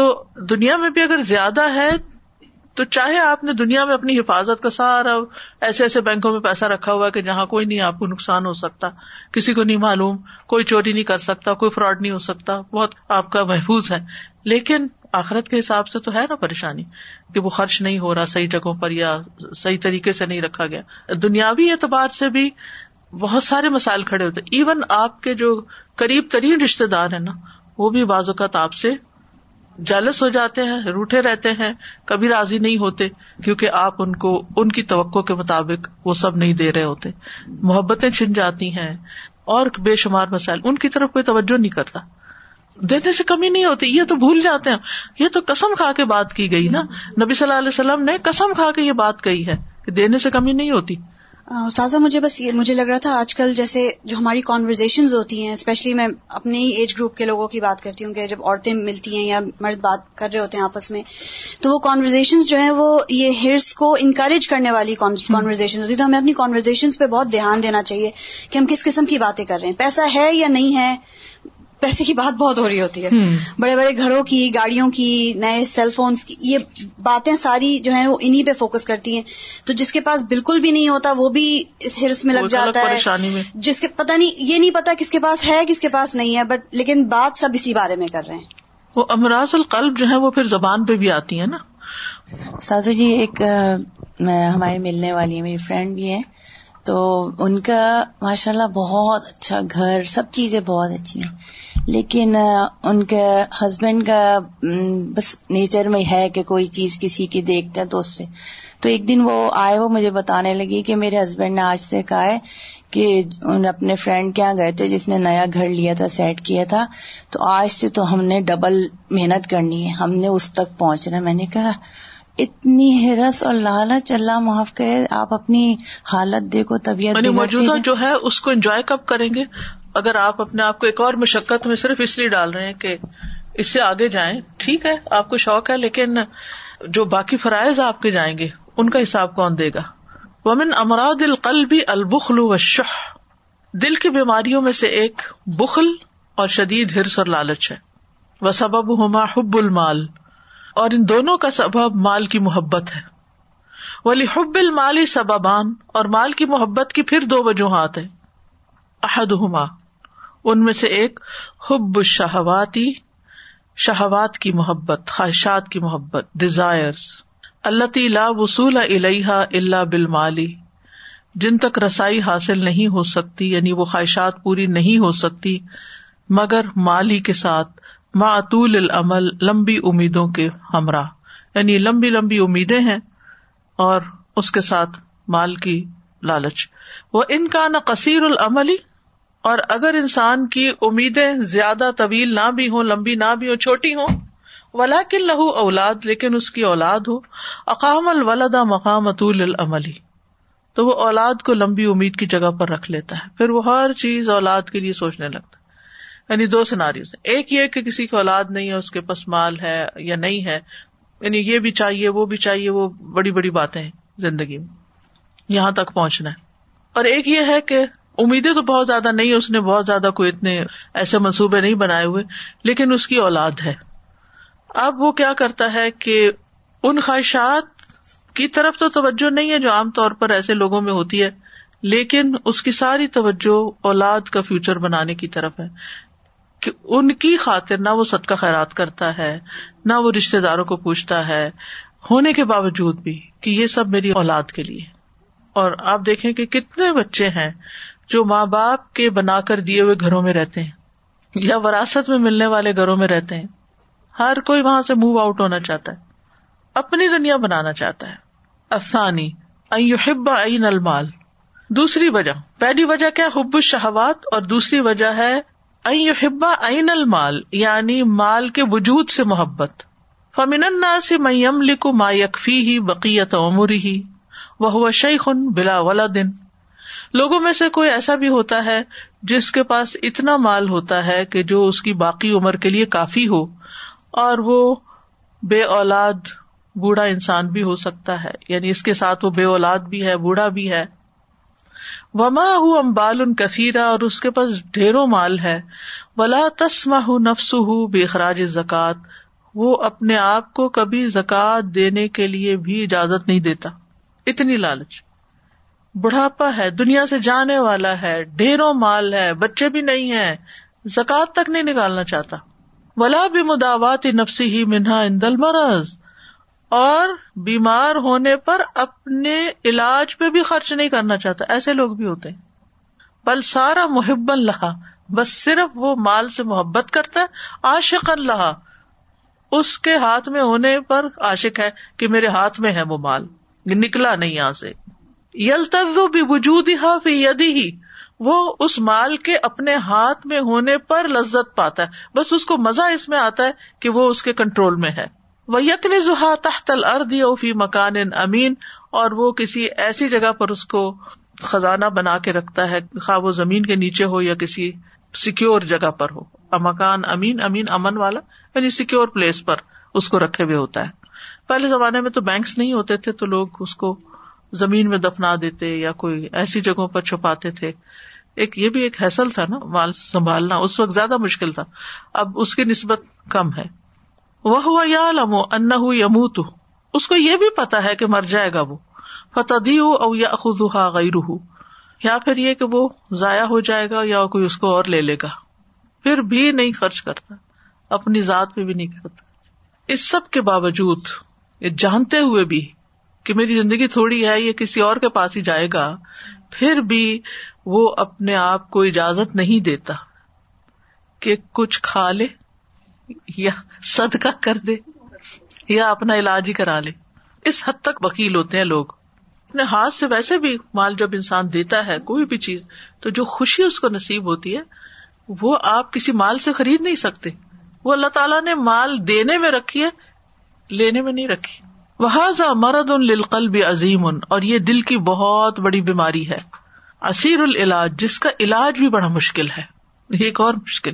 تو دنیا میں بھی اگر زیادہ ہے تو چاہے آپ نے دنیا میں اپنی حفاظت کا سارا ایسے ایسے بینکوں میں پیسہ رکھا ہوا ہے کہ جہاں کوئی نہیں آپ کو نقصان ہو سکتا, کسی کو نہیں معلوم, کوئی چوری نہیں کر سکتا, کوئی فراڈ نہیں ہو سکتا, بہت آپ کا محفوظ ہے. لیکن آخرت کے حساب سے تو ہے نا پریشانی کہ وہ خرچ نہیں ہو رہا صحیح جگہوں پر, یا صحیح طریقے سے نہیں رکھا گیا. دنیاوی اعتبار سے بھی بہت سارے مسائل کھڑے ہوتے ہیں. ایون آپ کے جو قریب ترین رشتے دار ہیں نا, وہ بھی بعض اوقات آپ سے جیلس ہو جاتے ہیں، روٹھے رہتے ہیں، کبھی راضی نہیں ہوتے، کیونکہ آپ ان کو ان کی توقع کے مطابق وہ سب نہیں دے رہے ہوتے، محبتیں چھن جاتی ہیں اور بے شمار مسائل، ان کی طرف کوئی توجہ نہیں کرتا، دینے سے کمی نہیں ہوتی، یہ تو بھول جاتے ہیں، یہ تو قسم کھا کے بات کی گئی نا، نبی صلی اللہ علیہ وسلم نے قسم کھا کے یہ بات کہی ہے کہ دینے سے کمی نہیں ہوتی. استاذہ مجھے بس یہ مجھے لگ رہا تھا آج کل جیسے جو ہماری کانورزیشنز ہوتی ہیں، اسپیشلی میں اپنے ہی ایج گروپ کے لوگوں کی بات کرتی ہوں کہ جب عورتیں ملتی ہیں یا مرد بات کر رہے ہوتے ہیں آپس میں، تو وہ کانورزیشنز جو ہیں وہ یہ ہرس کو انکریج کرنے والی کانورزیشنز ہوتی ہیں. تو ہمیں اپنی کانورزیشنز پہ بہت دھیان دینا چاہیے کہ ہم کس قسم کی باتیں کر رہے ہیں، پیسہ ہے یا نہیں ہے. پیسے کی بات بہت ہو رہی ہوتی ہے، بڑے بڑے گھروں کی، گاڑیوں کی، نئے سیل فونز کی، یہ باتیں ساری جو ہیں وہ انہی پہ فوکس کرتی ہیں. تو جس کے پاس بالکل بھی نہیں ہوتا وہ بھی اس ہرس میں لگ جاتا ہے، جس کے پتہ نہیں، یہ نہیں پتا کس کے پاس ہے کس کے پاس نہیں ہے، بٹ لیکن بات سب اسی بارے میں کر رہے ہیں. وہ امراض القلب جو ہے وہ پھر زبان پہ بھی آتی ہے نا. سازو جی ایک ہماری ملنے والی ہے، میری فرینڈ بھی ہے، تو ان کا ماشاء اللہ بہت اچھا گھر، سب چیزیں بہت اچھی ہیں، لیکن ان کے ہسبینڈ کا بس نیچر میں ہے کہ کوئی چیز کسی کی دیکھتا ہے تو اس سے. تو ایک دن وہ آئے، وہ مجھے بتانے لگی کہ میرے ہسبینڈ نے آج سے کہا ہے کہ ان اپنے فرینڈ کے یہاں گئے تھے جس نے نیا گھر لیا تھا، سیٹ کیا تھا، تو آج سے تو ہم نے ڈبل محنت کرنی ہے، ہم نے اس تک پہنچنا. میں نے کہا اتنی ہرس اور لالچ، اللہ معاف کرے، آپ اپنی حالت دیکھو، طبیعت موجودہ جو ہے اس کو انجوائے کب کریں گے اگر آپ اپنے آپ کو ایک اور مشقت میں صرف اس لیے ڈال رہے ہیں کہ اس سے آگے جائیں. ٹھیک ہے آپ کو شوق ہے، لیکن جو باقی فرائض آپ کے جائیں گے ان کا حساب کون دے گا. ومن امراض القلب البخل والشح، دل کی بیماریوں میں سے ایک بخل اور شدید ہرس اور لالچ ہے. وسببہما حب المال، اور ان دونوں کا سبب مال کی محبت ہے. ولحب المال سببان، اور مال کی محبت کی پھر دو وجوہات ہیں. احدہما، ان میں سے ایک حب الشہواتی، شہوات کی محبت، خواہشات کی محبت، ڈیزائرز، التی لا وصول الیہا الا بالمال، جن تک رسائی حاصل نہیں ہو سکتی، یعنی وہ خواہشات پوری نہیں ہو سکتی مگر مالی کے ساتھ، مع طول الامل، لمبی امیدوں کے ہمراہ، یعنی لمبی لمبی امیدیں ہیں اور اس کے ساتھ مال کی لالچ. وان کان قصیر الامل، اور اگر انسان کی امیدیں زیادہ طویل نہ بھی ہوں، لمبی نہ بھی ہوں، چھوٹی ہوں. ولیکن لہ اولاد، لیکن اس کی اولاد ہو. اقام الولد مقام طول الامل، تو وہ اولاد کو لمبی امید کی جگہ پر رکھ لیتا ہے، پھر وہ ہر چیز اولاد کے لیے سوچنے لگتا ہے. یعنی دو سیناریوز، ایک یہ کہ کسی کی اولاد نہیں ہے، اس کے پاس مال ہے یا نہیں ہے، یعنی یہ بھی چاہیے وہ بھی چاہیے، وہ بڑی بڑی باتیں ہیں زندگی میں، یہاں تک پہنچنا ہے. اور ایک یہ ہے کہ امیدیں تو بہت زیادہ نہیں، اس نے بہت زیادہ کوئی اتنے ایسے منصوبے نہیں بنائے ہوئے، لیکن اس کی اولاد ہے. اب وہ کیا کرتا ہے کہ ان خواہشات کی طرف تو توجہ نہیں ہے جو عام طور پر ایسے لوگوں میں ہوتی ہے، لیکن اس کی ساری توجہ اولاد کا فیوچر بنانے کی طرف ہے کہ ان کی خاطر نہ وہ صدقہ خیرات کرتا ہے، نہ وہ رشتہ داروں کو پوچھتا ہے، ہونے کے باوجود بھی کہ یہ سب میری اولاد کے لیے. اور آپ دیکھیں کہ کتنے بچے ہیں جو ماں باپ کے بنا کر دیے ہوئے گھروں میں رہتے ہیں یا وراثت میں ملنے والے گھروں میں رہتے ہیں. ہر کوئی وہاں سے موو آؤٹ ہونا چاہتا ہے، اپنی دنیا بنانا چاہتا ہے. الثانی ان یحب عین المال، دوسری وجہ. پہلی وجہ کیا؟ حب الشہوات، اور دوسری وجہ ہے ان یحب عین المال، یعنی مال کے وجود سے محبت. فمن الناس من یملک ما یکفیہ بقیۃ عمرہ وہو شیخ بلا ولد، لوگوں میں سے کوئی ایسا بھی ہوتا ہے جس کے پاس اتنا مال ہوتا ہے کہ جو اس کی باقی عمر کے لیے کافی ہو، اور وہ بے اولاد بوڑھا انسان بھی ہو سکتا ہے، یعنی اس کے ساتھ وہ بے اولاد بھی ہے، بوڑھا بھی ہے. وما هو امبال کثیرہ، اور اس کے پاس ڈھیروں مال ہے. ولا تسمح نفسه باخراج الزکات، وہ اپنے آپ کو کبھی زکات دینے کے لیے بھی اجازت نہیں دیتا، اتنی لالچ. بڑھاپا ہے، دنیا سے جانے والا ہے، ڈھیروں مال ہے، بچے بھی نہیں ہیں، زکات تک نہیں نکالنا چاہتا. ولا بمداوات نفسه منها عند المرض، اور بیمار ہونے پر اپنے علاج پہ بھی خرچ نہیں کرنا چاہتا، ایسے لوگ بھی ہوتے ہیں. بل سارا محبا لها، بس صرف وہ مال سے محبت کرتا ہے، عاشقا لها، اس کے ہاتھ میں ہونے پر عاشق ہے کہ میرے ہاتھ میں ہے وہ مال, نکلا نہیں یہاں سے. یلتذ بوجودھا فی یدہ, وہ اس مال کے اپنے ہاتھ میں ہونے پر لذت پاتا ہے, بس اس کو مزہ اس میں آتا ہے کہ وہ اس کے کنٹرول میں ہے. وَيَكْنِزُهَا تَحْتَ الْأَرْضِ أَوْ فِي مَكَانٍ أَمِينٍ, اور وہ کسی ایسی جگہ پر اس کو خزانہ بنا کے رکھتا ہے, خواہ وہ زمین کے نیچے ہو یا کسی سیکیور جگہ پر ہو. مکان امین, امین امن والا, یعنی سیکیور پلیس پر اس کو رکھے ہوئے ہوتا ہے. پہلے زمانے میں تو بینکس نہیں ہوتے تھے تو لوگ اس کو زمین میں دفنا دیتے یا کوئی ایسی جگہوں پر چھپاتے تھے. ایک یہ بھی ایک ہیسل تھا نا مال سنبھالنا, اس وقت زیادہ مشکل تھا, اب اس کی نسبت کم ہے. وَهُوَ يَعْلَمُ أَنَّهُ يَمُوتُ, اس کو یہ بھی پتا ہے کہ مر جائے گا وہ. فَتَضِيعُ أَوْ يَأْخُذُهَا غَيْرُهُ, یا پھر یہ کہ وہ ضائع ہو جائے گا یا کوئی اس کو اور لے لے گا. پھر بھی نہیں خرچ کرتا, اپنی ذات پہ بھی نہیں کرتا. اس سب کے باوجود, یہ جانتے ہوئے بھی کہ میری زندگی تھوڑی ہے, یہ کسی اور کے پاس ہی جائے گا, پھر بھی وہ اپنے آپ کو اجازت نہیں دیتا کہ کچھ کھا لے یا صدقہ کر دے یا اپنا علاج ہی کرا لے. اس حد تک وکیل ہوتے ہیں لوگ. اپنے ہاتھ سے ویسے بھی مال جب انسان دیتا ہے کوئی بھی چیز, تو جو خوشی اس کو نصیب ہوتی ہے وہ آپ کسی مال سے خرید نہیں سکتے. وہ اللہ تعالیٰ نے مال دینے میں رکھی ہے, لینے میں نہیں رکھی. وہذا مرض للقلب عظیم, اور یہ دل کی بہت بڑی بیماری ہے. عسیر العلاج, جس کا علاج بھی بڑا مشکل ہے. یہ ایک اور مشکل,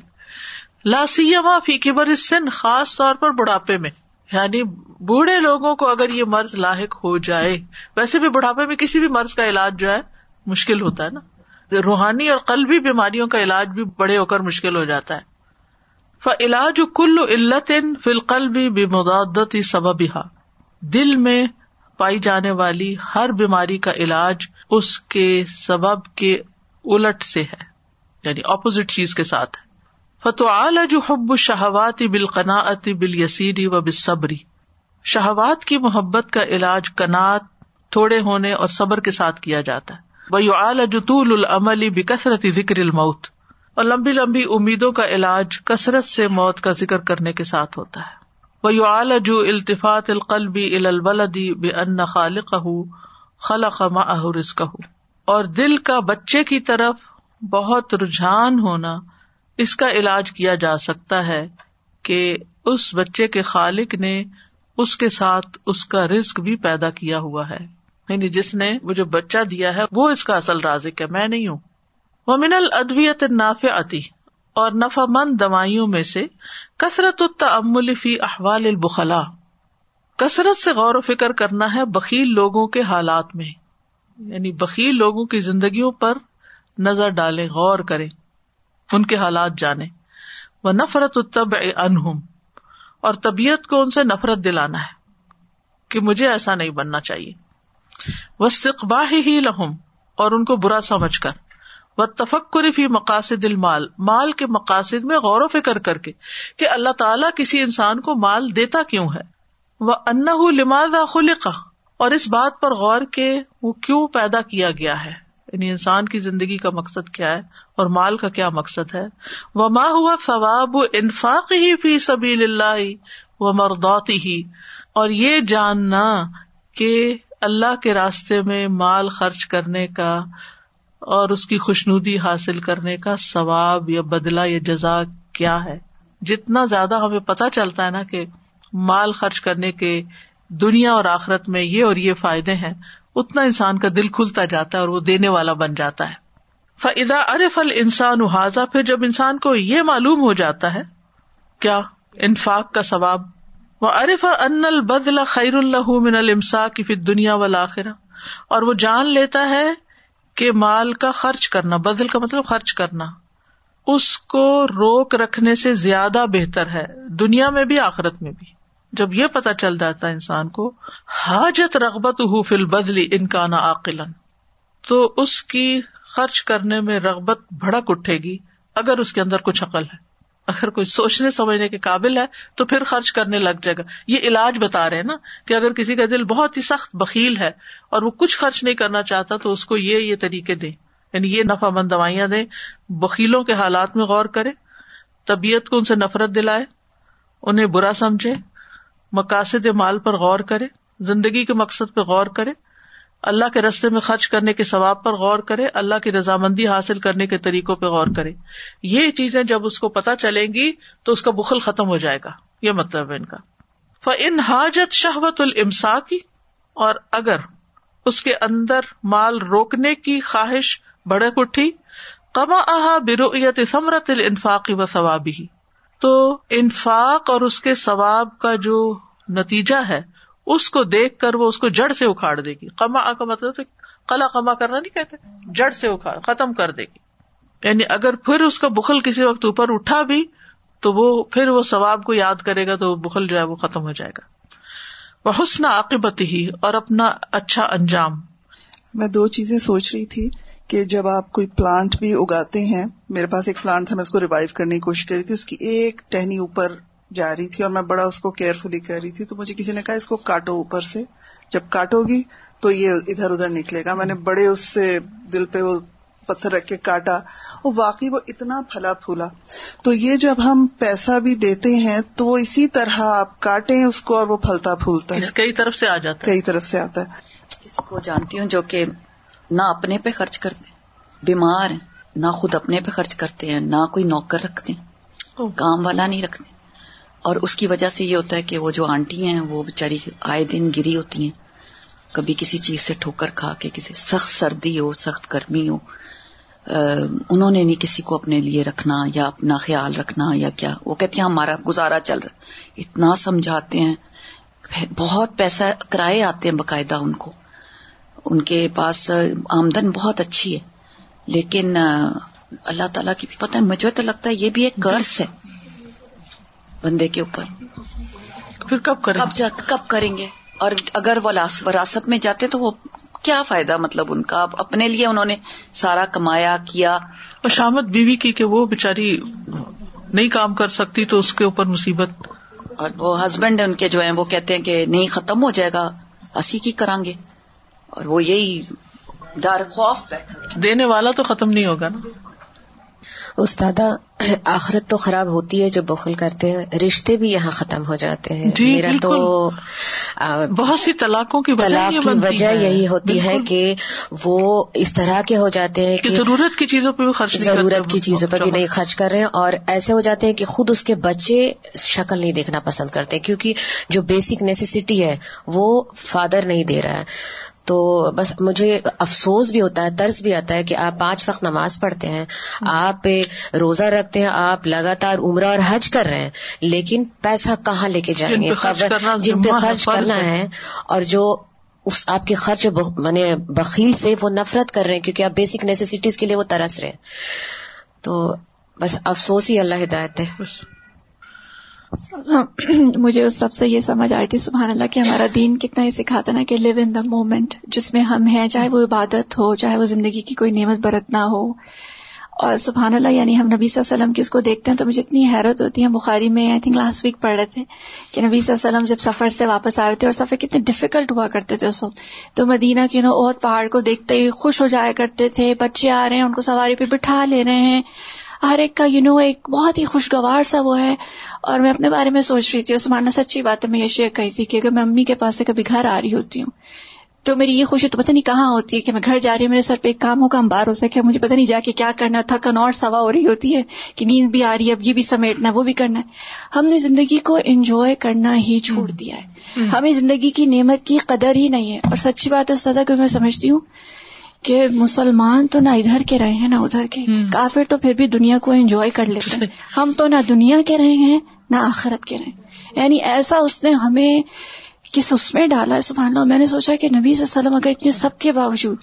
لا سیما فی کبر السن, خاص طور پر بڑھاپے میں. یعنی بوڑھے لوگوں کو اگر یہ مرض لاحق ہو جائے, ویسے بھی بڑھاپے میں کسی بھی مرض کا علاج جو ہے مشکل ہوتا ہے نا, روحانی اور قلبی بیماریوں کا علاج بھی بڑے ہو کر مشکل ہو جاتا ہے. فعلاج کل علت فی القلب بمضادۃ سببھا, دل میں پائی جانے والی ہر بیماری کا علاج اس کے سبب کے الٹ سے ہے, یعنی اپوزٹ چیز کے ساتھ ہے. فَتُعَالَجُ حُبُّ الشَّهَوَاتِ بِالْقَنَاعَةِ بِالْيَسِيرِ وَبِالصَّبْرِ, شہوات کی محبت کا علاج قناعت, تھوڑے ہونے اور صبر کے ساتھ کیا جاتا ہے. وَيُعَالَجُ طُولُ الْأَمَلِ بِكَثْرَةِ ذِكْرِ الْمَوْتِ, اور لمبی لمبی امیدوں کا علاج کثرت سے موت کا ذکر کرنے کے ساتھ ہوتا ہے. وَيُعَالَجُ الْتِفَاتِ الْقَلْبِ إِلَى الْوَلَدِ بِأَنَّ خَالِقَهُ خَلَقَ مَعَهُ رِزْقَهُ, اور دل کا بچے کی طرف بہت رجحان ہونا, اس کا علاج کیا جا سکتا ہے کہ اس بچے کے خالق نے اس کے ساتھ اس کا رزق بھی پیدا کیا ہوا ہے, یعنی جس نے مجھے بچہ دیا ہے وہ اس کا اصل رازق ہے, میں نہیں ہوں. ومن الادویۃ النافعۃ, اور نفع مند دوائیوں میں سے کثرت التأمل فی احوال البخلاء, کثرت سے غور و فکر کرنا ہے بخیل لوگوں کے حالات میں, یعنی بخیل لوگوں کی زندگیوں پر نظر ڈالیں, غور کریں, ان کے حالات جانے. وَنَفْرَةُ الطَّبْعِ عَنْهُمْ, اور طبیعت کو ان سے نفرت دلانا ہے کہ مجھے ایسا نہیں بننا چاہیے. وَاسْتِقْبَاحِهِ لَهُمْ, اور ان کو برا سمجھ کر. وَالتَّفَكُّرِ فِي مَقَاصِدِ الْمَالِ, مال کے مقاصد میں غور و فکر کر کے کہ اللہ تعالیٰ کسی انسان کو مال دیتا کیوں ہے. وَأَنَّهُ لِمَاذَا خُلِقَ, اور اس بات پر غور کہ وہ کیوں پیدا کیا گیا ہے, یعنی انسان کی زندگی کا مقصد کیا ہے اور مال کا کیا مقصد ہے. وما ہوا ثواب انفاقہ فی سبیل اللہ ومرضاتہ, اور یہ جاننا کہ اللہ کے راستے میں مال خرچ کرنے کا اور اس کی خوشنودی حاصل کرنے کا ثواب یا بدلہ یا جزا کیا ہے. جتنا زیادہ ہمیں پتہ چلتا ہے نا کہ مال خرچ کرنے کے دنیا اور آخرت میں یہ اور یہ فائدے ہیں, اتنا انسان کا دل کھلتا جاتا ہے اور وہ دینے والا بن جاتا ہے. فَإِذَا عَرِفَ الْإِنسَانُ هَذَا, پھر جب انسان کو یہ معلوم ہو جاتا ہے کیا انفاق کا ثواب. وَعَرِفَ أَنَّ الْبَذْلَ خَيْرٌ لَهُ مِنَ الْإِمْسَاكِ فِي الدُّنْيَا وَالْآخِرَةِ, اور وہ جان لیتا ہے کہ مال کا خرچ کرنا, بذل کا مطلب خرچ کرنا, اس کو روک رکھنے سے زیادہ بہتر ہے دنیا میں بھی آخرت میں بھی. جب یہ پتہ چل جاتا ہے انسان کو, حاجت رغبتہ فی البذل ان کان عاقلا, تو اس کی خرچ کرنے میں رغبت بھڑک اٹھے گی اگر اس کے اندر کچھ عقل ہے, اگر کوئی سوچنے سمجھنے کے قابل ہے تو پھر خرچ کرنے لگ جائے گا. یہ علاج بتا رہے ہیں نا کہ اگر کسی کا دل بہت ہی سخت بخیل ہے اور وہ کچھ خرچ نہیں کرنا چاہتا تو اس کو یہ طریقے دیں, یعنی یہ نفع مند دوائیاں دیں, بخیلوں کے حالات میں غور کرے, طبیعت کو ان سے نفرت دلائے, انہیں برا سمجھے, مقاصد مال پر غور کرے, زندگی کے مقصد پر غور کرے, اللہ کے راستے میں خرچ کرنے کے ثواب پر غور کرے, اللہ کی رضامندی حاصل کرنے کے طریقوں پہ غور کرے. یہ چیزیں جب اس کو پتہ چلیں گی تو اس کا بخل ختم ہو جائے گا, یہ مطلب ہے ان کا. فَإِنْ حَاجَتْ شَهْوَةُ الْإِمْسَاقِ, اور اگر اس کے اندر مال روکنے کی خواہش بھڑک اٹھی, قَمَعَهَا بِرُؤْيَةِ ثَمْرَةِ الْإِنْفَاقِ وَثَوَابِهِ, تو انفاق اور اس کے ثواب کا جو نتیجہ ہے اس کو دیکھ کر وہ اس کو جڑ سے اکھاڑ دے گی. قمع کا مطلب قلع قمع کرنا نہیں کہتے, جڑ سے اکھاڑ, ختم کر دے گی. یعنی اگر پھر اس کا بخل کسی وقت اوپر اٹھا بھی تو وہ پھر وہ ثواب کو یاد کرے گا تو بخل جو ہے وہ ختم ہو جائے گا. وحسن عاقبتہ, اور اپنا اچھا انجام. میں دو چیزیں سوچ رہی تھی کہ جب آپ کوئی پلانٹ بھی اگاتے ہیں, میرے پاس ایک پلانٹ تھا, میں اس کو ریوائیو کرنے کی کوشش کر رہی تھی, اس کی ایک ٹہنی اوپر جا رہی تھی اور میں بڑا اس کو کیئرفلی کر رہی تھی, تو مجھے کسی نے کہا اس کو کاٹو اوپر سے, جب کاٹو گی تو یہ ادھر ادھر نکلے گا. میں نے بڑے اس سے دل پہ وہ پتھر رکھ کے کاٹا اور واقعی وہ اتنا پھلا پھولا. تو یہ جب ہم پیسہ بھی دیتے ہیں تو وہ اسی طرح آپ کاٹیں اس کو اور وہ پھلتا پھولتا ہے, کئی طرف سے آ جاتا ہے, کئی طرف سے آتا ہے. کسی کو جانتی ہوں جو کہ نہ اپنے پہ خرچ کرتے, بیمار ہیں, نہ خود اپنے پہ خرچ کرتے ہیں, نہ کوئی نوکر رکھتے ہیں, کام والا نہیں رکھتے, اور اس کی وجہ سے یہ ہوتا ہے کہ وہ جو آنٹی ہیں وہ بےچاری آئے دن گری ہوتی ہیں, کبھی کسی چیز سے ٹھوکر کھا کے, کسی سخت سردی ہو, سخت گرمی ہو, انہوں نے نہیں کسی کو اپنے لیے رکھنا یا اپنا خیال رکھنا یا کیا, وہ کہتی ہیں ہمارا گزارا چل رہا. اتنا سمجھاتے ہیں, بہت پیسہ کرائے آتے ہیں باقاعدہ, ان کو ان کے پاس آمدن بہت اچھی ہے, لیکن اللہ تعالیٰ کی بھی پتہ ہے, مجھے تو لگتا ہے یہ بھی ایک قرض ہے بندے کے اوپر. پھر کب کریں گے, اور اگر وہ وراثت میں جاتے تو وہ کیا فائدہ, مطلب ان کا اپنے لیے انہوں نے سارا کمایا کیا. شامت بیوی کی کہ وہ بیچاری نہیں کام کر سکتی تو اس کے اوپر مصیبت, اور وہ ہسبینڈ ان کے جو ہیں وہ کہتے ہیں کہ نہیں ختم ہو جائے گا, اسی کی کریں گے, اور وہ یہی ڈر خوف بیٹھا, دینے والا تو ختم نہیں ہوگا نا. استادہ آخرت تو خراب ہوتی ہے جو بخل کرتے ہیں, رشتے بھی یہاں ختم ہو جاتے ہیں. میرا تو بہت سی طلاق کی وجہ یہی ہوتی ہے کہ وہ اس طرح کے ہو جاتے ہیں کہ ضرورت کی چیزوں پہ خرچ, ضرورت کی چیزوں پہ بھی نہیں خرچ کر رہے ہیں, اور ایسے ہو جاتے ہیں کہ خود اس کے بچے شکل نہیں دیکھنا پسند کرتے, کیونکہ جو بیسک نیسیسٹی ہے وہ فادر نہیں دے رہا ہے. تو بس مجھے افسوس بھی ہوتا ہے, ترس بھی آتا ہے کہ آپ 5 وقت نماز پڑھتے ہیں, آپ روزہ رکھتے ہیں, آپ لگاتار عمرہ اور حج کر رہے ہیں, لیکن پیسہ کہاں لے کے جائیں گے, جن پہ خرچ کرنا ہے, اور جو اس آپ کے خرچ مانے بخیل سے وہ نفرت کر رہے ہیں, کیونکہ آپ بیسک نیسیسٹیز کے لیے وہ ترس رہے ہیں. تو بس افسوس ہی, اللہ ہدایت ہے. مجھے اس سب سے یہ سمجھ آئی تھی سبحان اللہ کہ ہمارا دین کتنا یہ سکھاتا نا کہ لیو ان دا مومنٹ جس میں ہم ہیں, چاہے وہ عبادت ہو, چاہے وہ زندگی کی کوئی نعمت برتنا ہو. اور سبحان اللہ یعنی ہم نبی صلی اللہ علیہ وسلم کی اس کو دیکھتے ہیں تو مجھے اتنی حیرت ہوتی ہے. بخاری میں آئی تھنک لاسٹ ویک پڑھ رہے تھے کہ نبی صلی اللہ علیہ وسلم جب سفر سے واپس آ رہے تھے, اور سفر کتنے ڈیفیکلٹ ہوا کرتے تھے اس وقت, تو مدینہ کے احد پہاڑ کو دیکھتے ہی خوش ہو جایا کرتے تھے, بچے آ رہے ہیں ان کو سواری پہ بٹھا لے رہے ہیں, ہر ایک کا ایک بہت ہی خوشگوار سا وہ ہے. اور میں اپنے بارے میں سوچ رہی تھی, اور سمانا سچی بات ہے, میں یہ شیئر کہی تھی کہ اگر میں امی کے پاس سے کبھی گھر آ رہی ہوتی ہوں تو میری یہ خوشی تو پتہ نہیں کہاں ہوتی ہے کہ میں گھر جا رہی ہوں, میرے سر پہ ایک کام ہوگا, ہم باہر ہو سکے, مجھے پتہ نہیں جا کے کیا کرنا, تھکن اور سوا ہو رہی ہوتی ہے کہ نیند بھی آ رہی ہے, اب یہ بھی سمیٹنا ہے, وہ بھی کرنا ہے. ہم نے زندگی کو انجوائے کرنا ہی چھوڑ دیا ہے, ہمیں زندگی کی نعمت کی قدر ہی نہیں ہے. اور سچی بات ہے سدا کہ میں سمجھتی ہوں کہ مسلمان تو نہ ادھر کے رہے ہیں نہ ادھر کے, کافر تو پھر بھی دنیا کو انجوائے کر لیتے ہیں, ہم تو نہ دنیا کے رہے ہیں نہ آخرت کے رہے ہیں. یعنی ایسا اس نے ہمیں کس اس میں ڈالا ہے سبحان اللہ. میں نے سوچا کہ نبی صلی اللہ علیہ وسلم اگر اتنے سب کے باوجود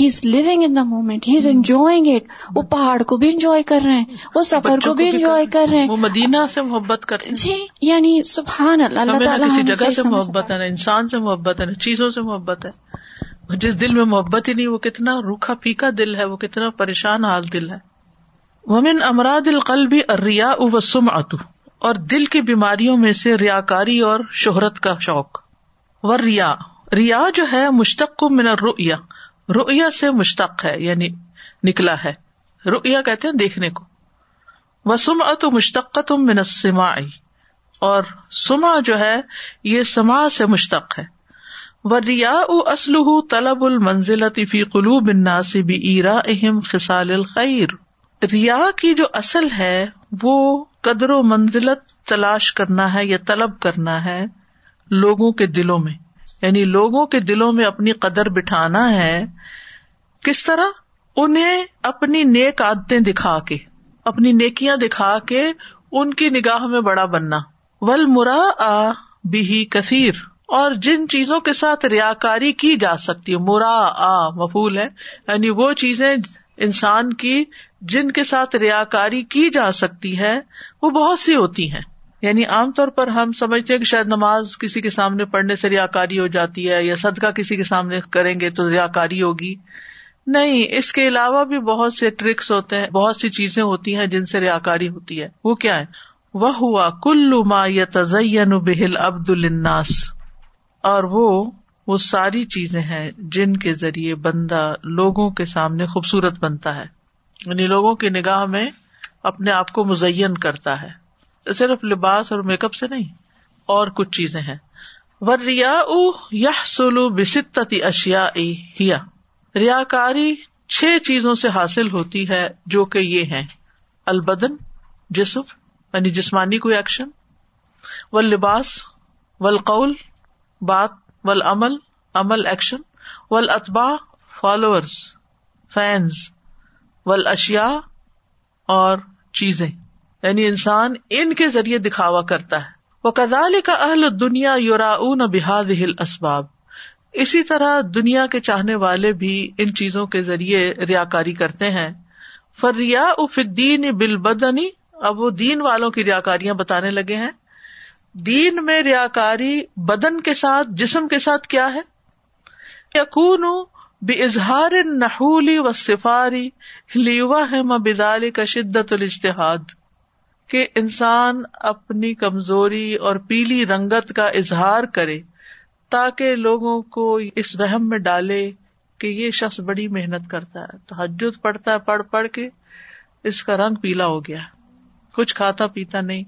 he is living in the moment, he is enjoying it, وہ پہاڑ کو بھی انجوائے کر رہے ہیں, وہ سفر کو بھی انجوائے کر رہے ہیں, وہ مدینہ سے محبت کرتے ہیں. جی یعنی سبحان اللہ, اللہ تعالیٰ کسی جگہ سے محبت ہے, انسان سے محبت ہے, چیزوں سے محبت ہے. جس دل میں محبت ہی نہیں وہ کتنا روکھا پھیکا دل ہے, وہ کتنا پریشان حال دل ہے. ومن امراض القلب الرياء والسمعة, اور دل کی بیماریوں میں سے ریاکاری اور شہرت کا شوق. والرياء, ریا جو ہے مشتق من الرؤیا, رؤیا سے مشتق ہے یعنی نکلا ہے, رؤیا کہتے ہیں دیکھنے کو. والسمعة مشتقة من السماع, اور سما جو ہے یہ سما سے مشتق ہے. وَالرِّیَاءُ أَصْلُهُ طَلَبُ الْمَنْزِلَةِ فِي قُلُوبِ النَّاسِ بِإِيرَائِهِمْ خِصَالِ الْخَيْرِ. ریا کی جو اصل ہے وہ قدر و منزلت تلاش کرنا ہے یا طلب کرنا ہے لوگوں کے دلوں میں, یعنی لوگوں کے دلوں میں اپنی قدر بٹھانا ہے. کس طرح؟ انہیں اپنی نیک عادتیں دکھا کے, اپنی نیکیاں دکھا کے ان کی نگاہ میں بڑا بننا. وَالْمُرَاءَ بِهِ كَثِيرٌ, اور جن چیزوں کے ساتھ ریاکاری کی جا سکتی ہے, مراعا مفعول ہے, یعنی وہ چیزیں انسان کی جن کے ساتھ ریاکاری کی جا سکتی ہے وہ بہت سی ہوتی ہیں. یعنی عام طور پر ہم سمجھتے ہیں کہ شاید نماز کسی کے سامنے پڑھنے سے ریاکاری ہو جاتی ہے, یا صدقہ کسی کے سامنے کریں گے تو ریاکاری ہوگی. نہیں, اس کے علاوہ بھی بہت سے ٹرکس ہوتے ہیں, بہت سی چیزیں ہوتی ہیں جن سے ریاکاری ہوتی ہے. وہ کیا ہے؟ وَهُوَ كُلُّ مَا يَتَزَيَّنُ بِهِ الْعَبْدُ لِلنَّاسِ, اور وہ ساری چیزیں ہیں جن کے ذریعے بندہ لوگوں کے سامنے خوبصورت بنتا ہے, یعنی لوگوں کی نگاہ میں اپنے آپ کو مزین کرتا ہے. صرف لباس اور میک اپ سے نہیں, اور کچھ چیزیں ہیں. وَالرِّیَاءُ يَحْصُلُ بِسِتَّةِ أَشْيَاءٍ هِيَ, ریاکاری 6 چیزوں سے حاصل ہوتی ہے جو کہ یہ ہیں: البدن, جسم یعنی جسمانی کوئی ایکشن, واللباس والقول, بات, والعمل عمل ایکشن, والاتباع فالوورز فینز, والاشیاء اور چیزیں, یعنی انسان ان کے ذریعے دکھاوا کرتا ہے. وَكَذَلِكَ أَهْلُ الدُّنْيَا يُرَاؤُونَ بِهَذِهِ الْأَسْبَابِ, اسی طرح دنیا کے چاہنے والے بھی ان چیزوں کے ذریعے ریاکاری کرتے ہیں. فَالرِّيَاءُ فِي الدِّينِ بِالْبَدَنِ, اب وہ دین والوں کی ریاکاریاں بتانے لگے ہیں. دین میں ریاکاری بدن کے ساتھ, جسم کے ساتھ کیا ہے؟ یکون بإظہار النحول والصفار لیوہم بذلک شدۃ الاجتہاد, کہ انسان اپنی کمزوری اور پیلی رنگت کا اظہار کرے تاکہ لوگوں کو اس وہم میں ڈالے کہ یہ شخص بڑی محنت کرتا ہے, تہجد پڑھتا ہے, پڑھ پڑھ کے اس کا رنگ پیلا ہو گیا, کچھ کھاتا پیتا نہیں,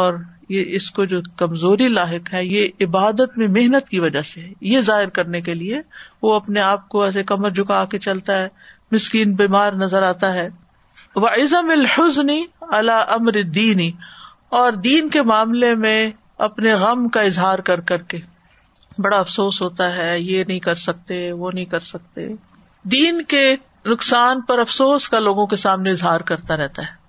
اور یہ اس کو جو کمزوری لاحق ہے یہ عبادت میں محنت کی وجہ سے, یہ ظاہر کرنے کے لیے وہ اپنے آپ کو ایسے کمر جھکا کے چلتا ہے, مسکین بیمار نظر آتا ہے. وَعِزَمِ الْحُزْنِ عَلَىٰ أَمْرِ الدِّينِ, اور دین کے معاملے میں اپنے غم کا اظہار کر کر کے بڑا افسوس ہوتا ہے, یہ نہیں کر سکتے, وہ نہیں کر سکتے. دین کے نقصان پر افسوس کا لوگوں کے سامنے اظہار کرتا رہتا ہے.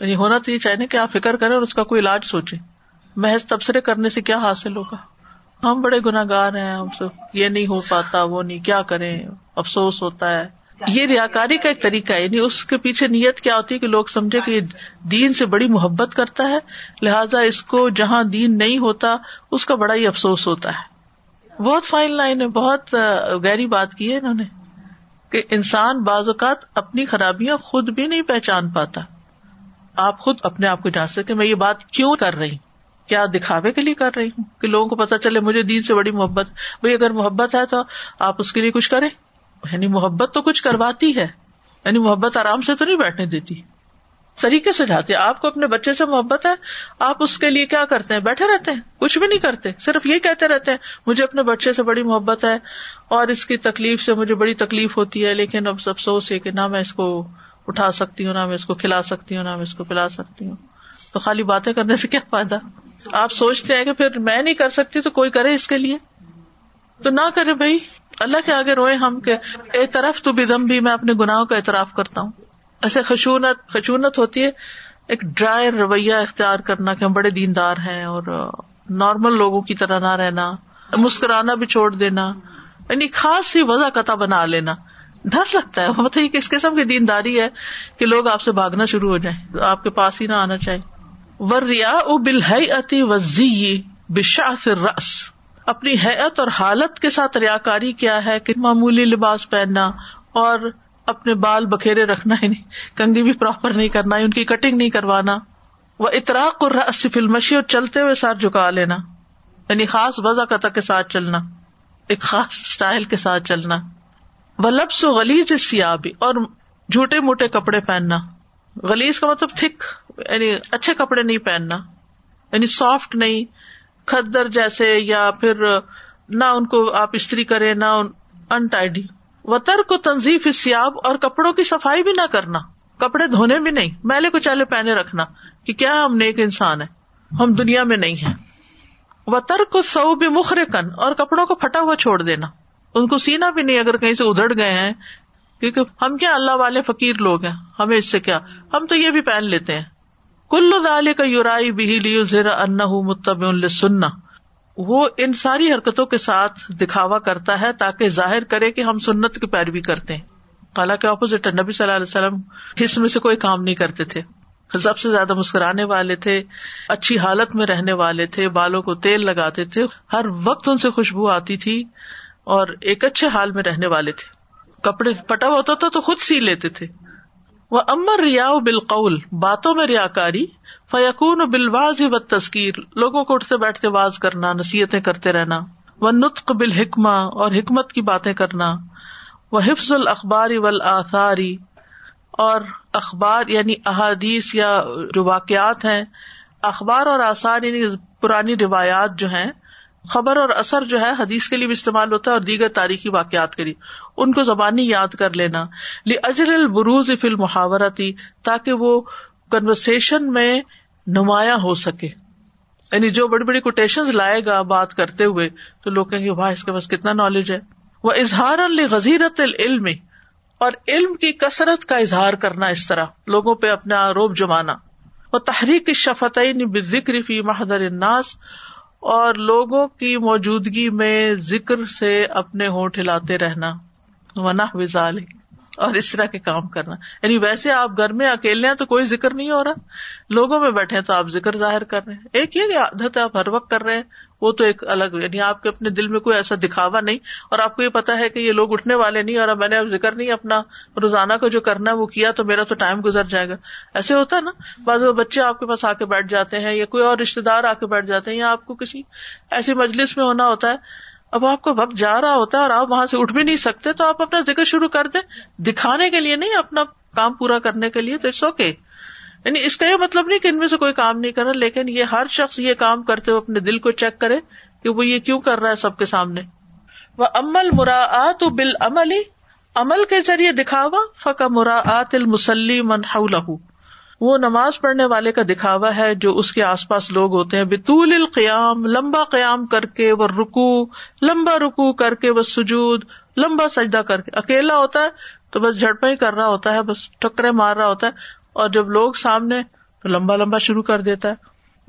یعنی ہونا تو یہ چاہیے کہ آپ فکر کریں اور اس کا کوئی علاج سوچیں, محض تبصرے کرنے سے کیا حاصل ہوگا, ہم بڑے گناہ گار ہیں, ہم سب یہ نہیں ہو پاتا, وہ نہیں, کیا کریں, افسوس ہوتا ہے. یہ ریاکاری کا ایک طریقہ ہے, یعنی اس کے پیچھے نیت کیا ہوتی ہے کہ لوگ سمجھے کہ یہ دین سے بڑی محبت کرتا ہے, لہٰذا اس کو جہاں دین نہیں ہوتا اس کا بڑا ہی افسوس ہوتا ہے. بہت فائن لائن ہے, بہت گہری بات کی ہے انہوں نے, کہ انسان بعض اوقات اپنی خرابیاں خود بھی نہیں پہچان پاتا. آپ خود اپنے آپ کو جان سکتے میں یہ بات کیوں کر رہی ہوں, کیا دکھاوے کے لیے کر رہی ہوں کہ لوگوں کو پتہ چلے مجھے دین سے بڑی محبت. بھئی اگر محبت ہے تو آپ اس کے لیے کچھ کریں, یعنی محبت تو کچھ کرواتی ہے, یعنی محبت آرام سے تو نہیں بیٹھنے دیتی, طریقے سے جاتی. آپ کو اپنے بچے سے محبت ہے, آپ اس کے لیے کیا کرتے ہیں, بیٹھے رہتے ہیں, کچھ بھی نہیں کرتے, صرف یہ کہتے رہتے ہیں مجھے اپنے بچے سے بڑی محبت ہے اور اس کی تکلیف سے مجھے بڑی تکلیف ہوتی ہے, لیکن اب افسوس ہے کہ نہ میں اس کو اٹھا سکتی ہوں, نہ میں اس کو کھلا سکتی ہوں, نہ میں اس کو پلا سکتی ہوں. تو خالی باتیں کرنے سے کیا فائدہ؟ آپ سوچتے ہیں کہ پھر میں نہیں کر سکتی تو کوئی کرے اس کے لیے, تو نہ کرے بھائی, اللہ کے آگے روئے ہم کہ اعتراف تو بدم بھی, میں اپنے گناہوں کا اعتراف کرتا ہوں. ایسے خشونت ہوتی ہے, ایک ڈرائی رویہ اختیار کرنا کہ ہم بڑے دیندار ہیں, اور نارمل لوگوں کی طرح نہ رہنا, مسکرانا بھی چھوڑ دینا, یعنی خاص سی وضع قطع بنا لینا. ڈر لگتا ہے, بتائیے کہ کس قسم کی دینداری ہے کہ لوگ آپ سے بھاگنا شروع ہو جائیں, آپ کے پاس ہی نہ آنا چاہیے. وَالرِّیَاءُ بِالْحَیْئَةِ وَالزِّیِّ بِشَعْثِ الرَّأْسِ, اپنی حیئت اور حالت کے ساتھ ریاکاری کیا ہے کہ معمولی لباس پہننا اور اپنے بال بکھیرے رکھنا, ہی نہیں, کنگھی بھی پراپر نہیں کرنا, ان کی کٹنگ نہیں کروانا. وَإِطْرَاقُ الرَّأْسِ فِي الْمَشْيِ, اور چلتے ہوئے ساتھ جھکا لینا, یعنی خاص وضع قطع کے ساتھ چلنا, ایک خاص اسٹائل کے ساتھ چلنا. وَلَبْسُ غَلِيظِ الثِّيَابِ, اور جھوٹے موٹے کپڑے پہننا. غلیظ کا مطلب تھک, یعنی اچھے کپڑے نہیں پہننا, یعنی سافٹ نہیں، کھدر جیسے، یا پھر نہ ان کو آپ استری کریں، نہ انٹائیڈی. وطر کو تنظیف الثیاب، اور کپڑوں کی صفائی بھی نہ کرنا، کپڑے دھونے بھی نہیں، میلے کچالے پہنے رکھنا کہ کیا ہم نیک انسان ہیں، ہم دنیا میں نہیں ہیں. وطر کو ثوب مخرقن، اور کپڑوں کو پھٹا ہوا چھوڑ دینا، ان کو سینا بھی نہیں اگر کہیں سے ادھڑ گئے ہیں، کیونکہ ہم کیا اللہ والے فقیر لوگ ہیں، ہمیں اس سے کیا، ہم تو یہ بھی پہن لیتے ہیں. کل ذالک یرائی بہ لیظہر انہ متبع للسنہ، وہ ان ساری حرکتوں کے ساتھ دکھاوا کرتا ہے تاکہ ظاہر کرے کہ ہم سنت کی پیروی کرتے ہیں. حالانکہ اپوزٹ نبی صلی اللہ علیہ وسلم اس میں سے کوئی کام نہیں کرتے تھے، سب سے زیادہ مسکرانے والے تھے، اچھی حالت میں رہنے والے تھے، بالوں کو تیل لگاتے تھے، ہر وقت ان سے خوشبو آتی تھی، اور ایک اچھے حال میں رہنے والے تھے. کپڑے پھٹا ہوتا تھا تو خود سی لیتے تھے. وَأَمَّا الرِّيَاءُ بِالْقَوْلِ، باتوں میں ریاکاری، فَيَكُونُ بِالْوَعْظِ وَالتَّذْكِيرِ، لوگوں کو اٹھتے بیٹھتے واز کرنا، نصیحتیں کرتے رہنا. وَالنُّطْقُ بِالْحِكْمَةِ، اور حکمت کی باتیں کرنا. وَحِفْظُ الْأَخْبَارِ وَالْآثَارِ، اور اخبار یعنی احادیث یا جو واقعات ہیں، اخبار اور آثار یعنی پرانی روایات جو ہیں، خبر اور اثر جو ہے حدیث کے لیے بھی استعمال ہوتا ہے اور دیگر تاریخی واقعات کے لیے، ان کو زبانی یاد کر لینا. لأجل البروز فی المحاورۃ، تاکہ وہ کنورسیشن میں نمایاں ہو سکے، یعنی جو بڑی بڑی کوٹیشنز لائے گا بات کرتے ہوئے تو لوگ کہیں گے واہ اس کے پاس کتنا نالج ہے. وإظہارا لغزیرۃ العلم، اور علم کی کثرت کا اظہار کرنا، اس طرح لوگوں پہ اپنا روب جمانا. وتحریک الشفتین بالذکر فی محضر الناس، اور لوگوں کی موجودگی میں ذکر سے اپنے ہونٹ ہلاتے رہنا. ونحو ذالک، اور اس طرح کے کام کرنا، یعنی ویسے آپ گھر میں اکیلے ہیں تو کوئی ذکر نہیں ہو رہا، لوگوں میں بیٹھے ہیں تو آپ ذکر ظاہر کر رہے ہیں. ایک یہ عادت آپ ہر وقت کر رہے ہیں، وہ تو ایک الگ، یعنی آپ کے اپنے دل میں کوئی ایسا دکھاوا نہیں، اور آپ کو یہ پتا ہے کہ یہ لوگ اٹھنے والے نہیں، اور میں نے اب ذکر نہیں اپنا روزانہ کا جو کرنا وہ کیا تو میرا تو ٹائم گزر جائے گا. ایسے ہوتا ہے نا، بعض بچے آپ کے پاس آ کے بیٹھ جاتے ہیں، یا کوئی اور رشتے دار آ کے بیٹھ جاتے ہیں، یا آپ کو کسی ایسی مجلس میں ہونا ہوتا ہے، اب آپ کا وقت جا رہا ہوتا ہے اور آپ وہاں سے اٹھ بھی نہیں سکتے، تو آپ اپنا ذکر شروع کر دیں، دکھانے کے لیے نہیں، اپنا کام پورا کرنے کے لیے. تو اٹس اوکے، یعنی اس کا یہ مطلب نہیں کہ ان میں سے کوئی کام نہیں کر رہا، لیکن یہ ہر شخص یہ کام کرتے ہوئے اپنے دل کو چیک کرے کہ وہ یہ کیوں کر رہا ہے سب کے سامنے. وَأَمَّا الْمُرَاءَةُ بِالْعَمَلِ، عمل کے ذریعے دکھاوا. فَكَمُرَاءَةِ الْمُصَلِّي مَنْ حَوْلَهُ، وہ نماز پڑھنے والے کا دکھاوا ہے جو اس کے آس پاس لوگ ہوتے ہیں. بِطُولِ الْقِيَام، لمبا قیام کر کے، وَالرُّكُوع، لمبا رکوع کر کے، وَالسُّجُودِ، لمبا سجدہ کر کے. اکیلا ہوتا ہے تو بس جھڑپیں ہی کر رہا ہوتا ہے، بس ٹکرے مار رہا ہوتا ہے، اور جب لوگ سامنے تو لمبا لمبا شروع کر دیتا ہے.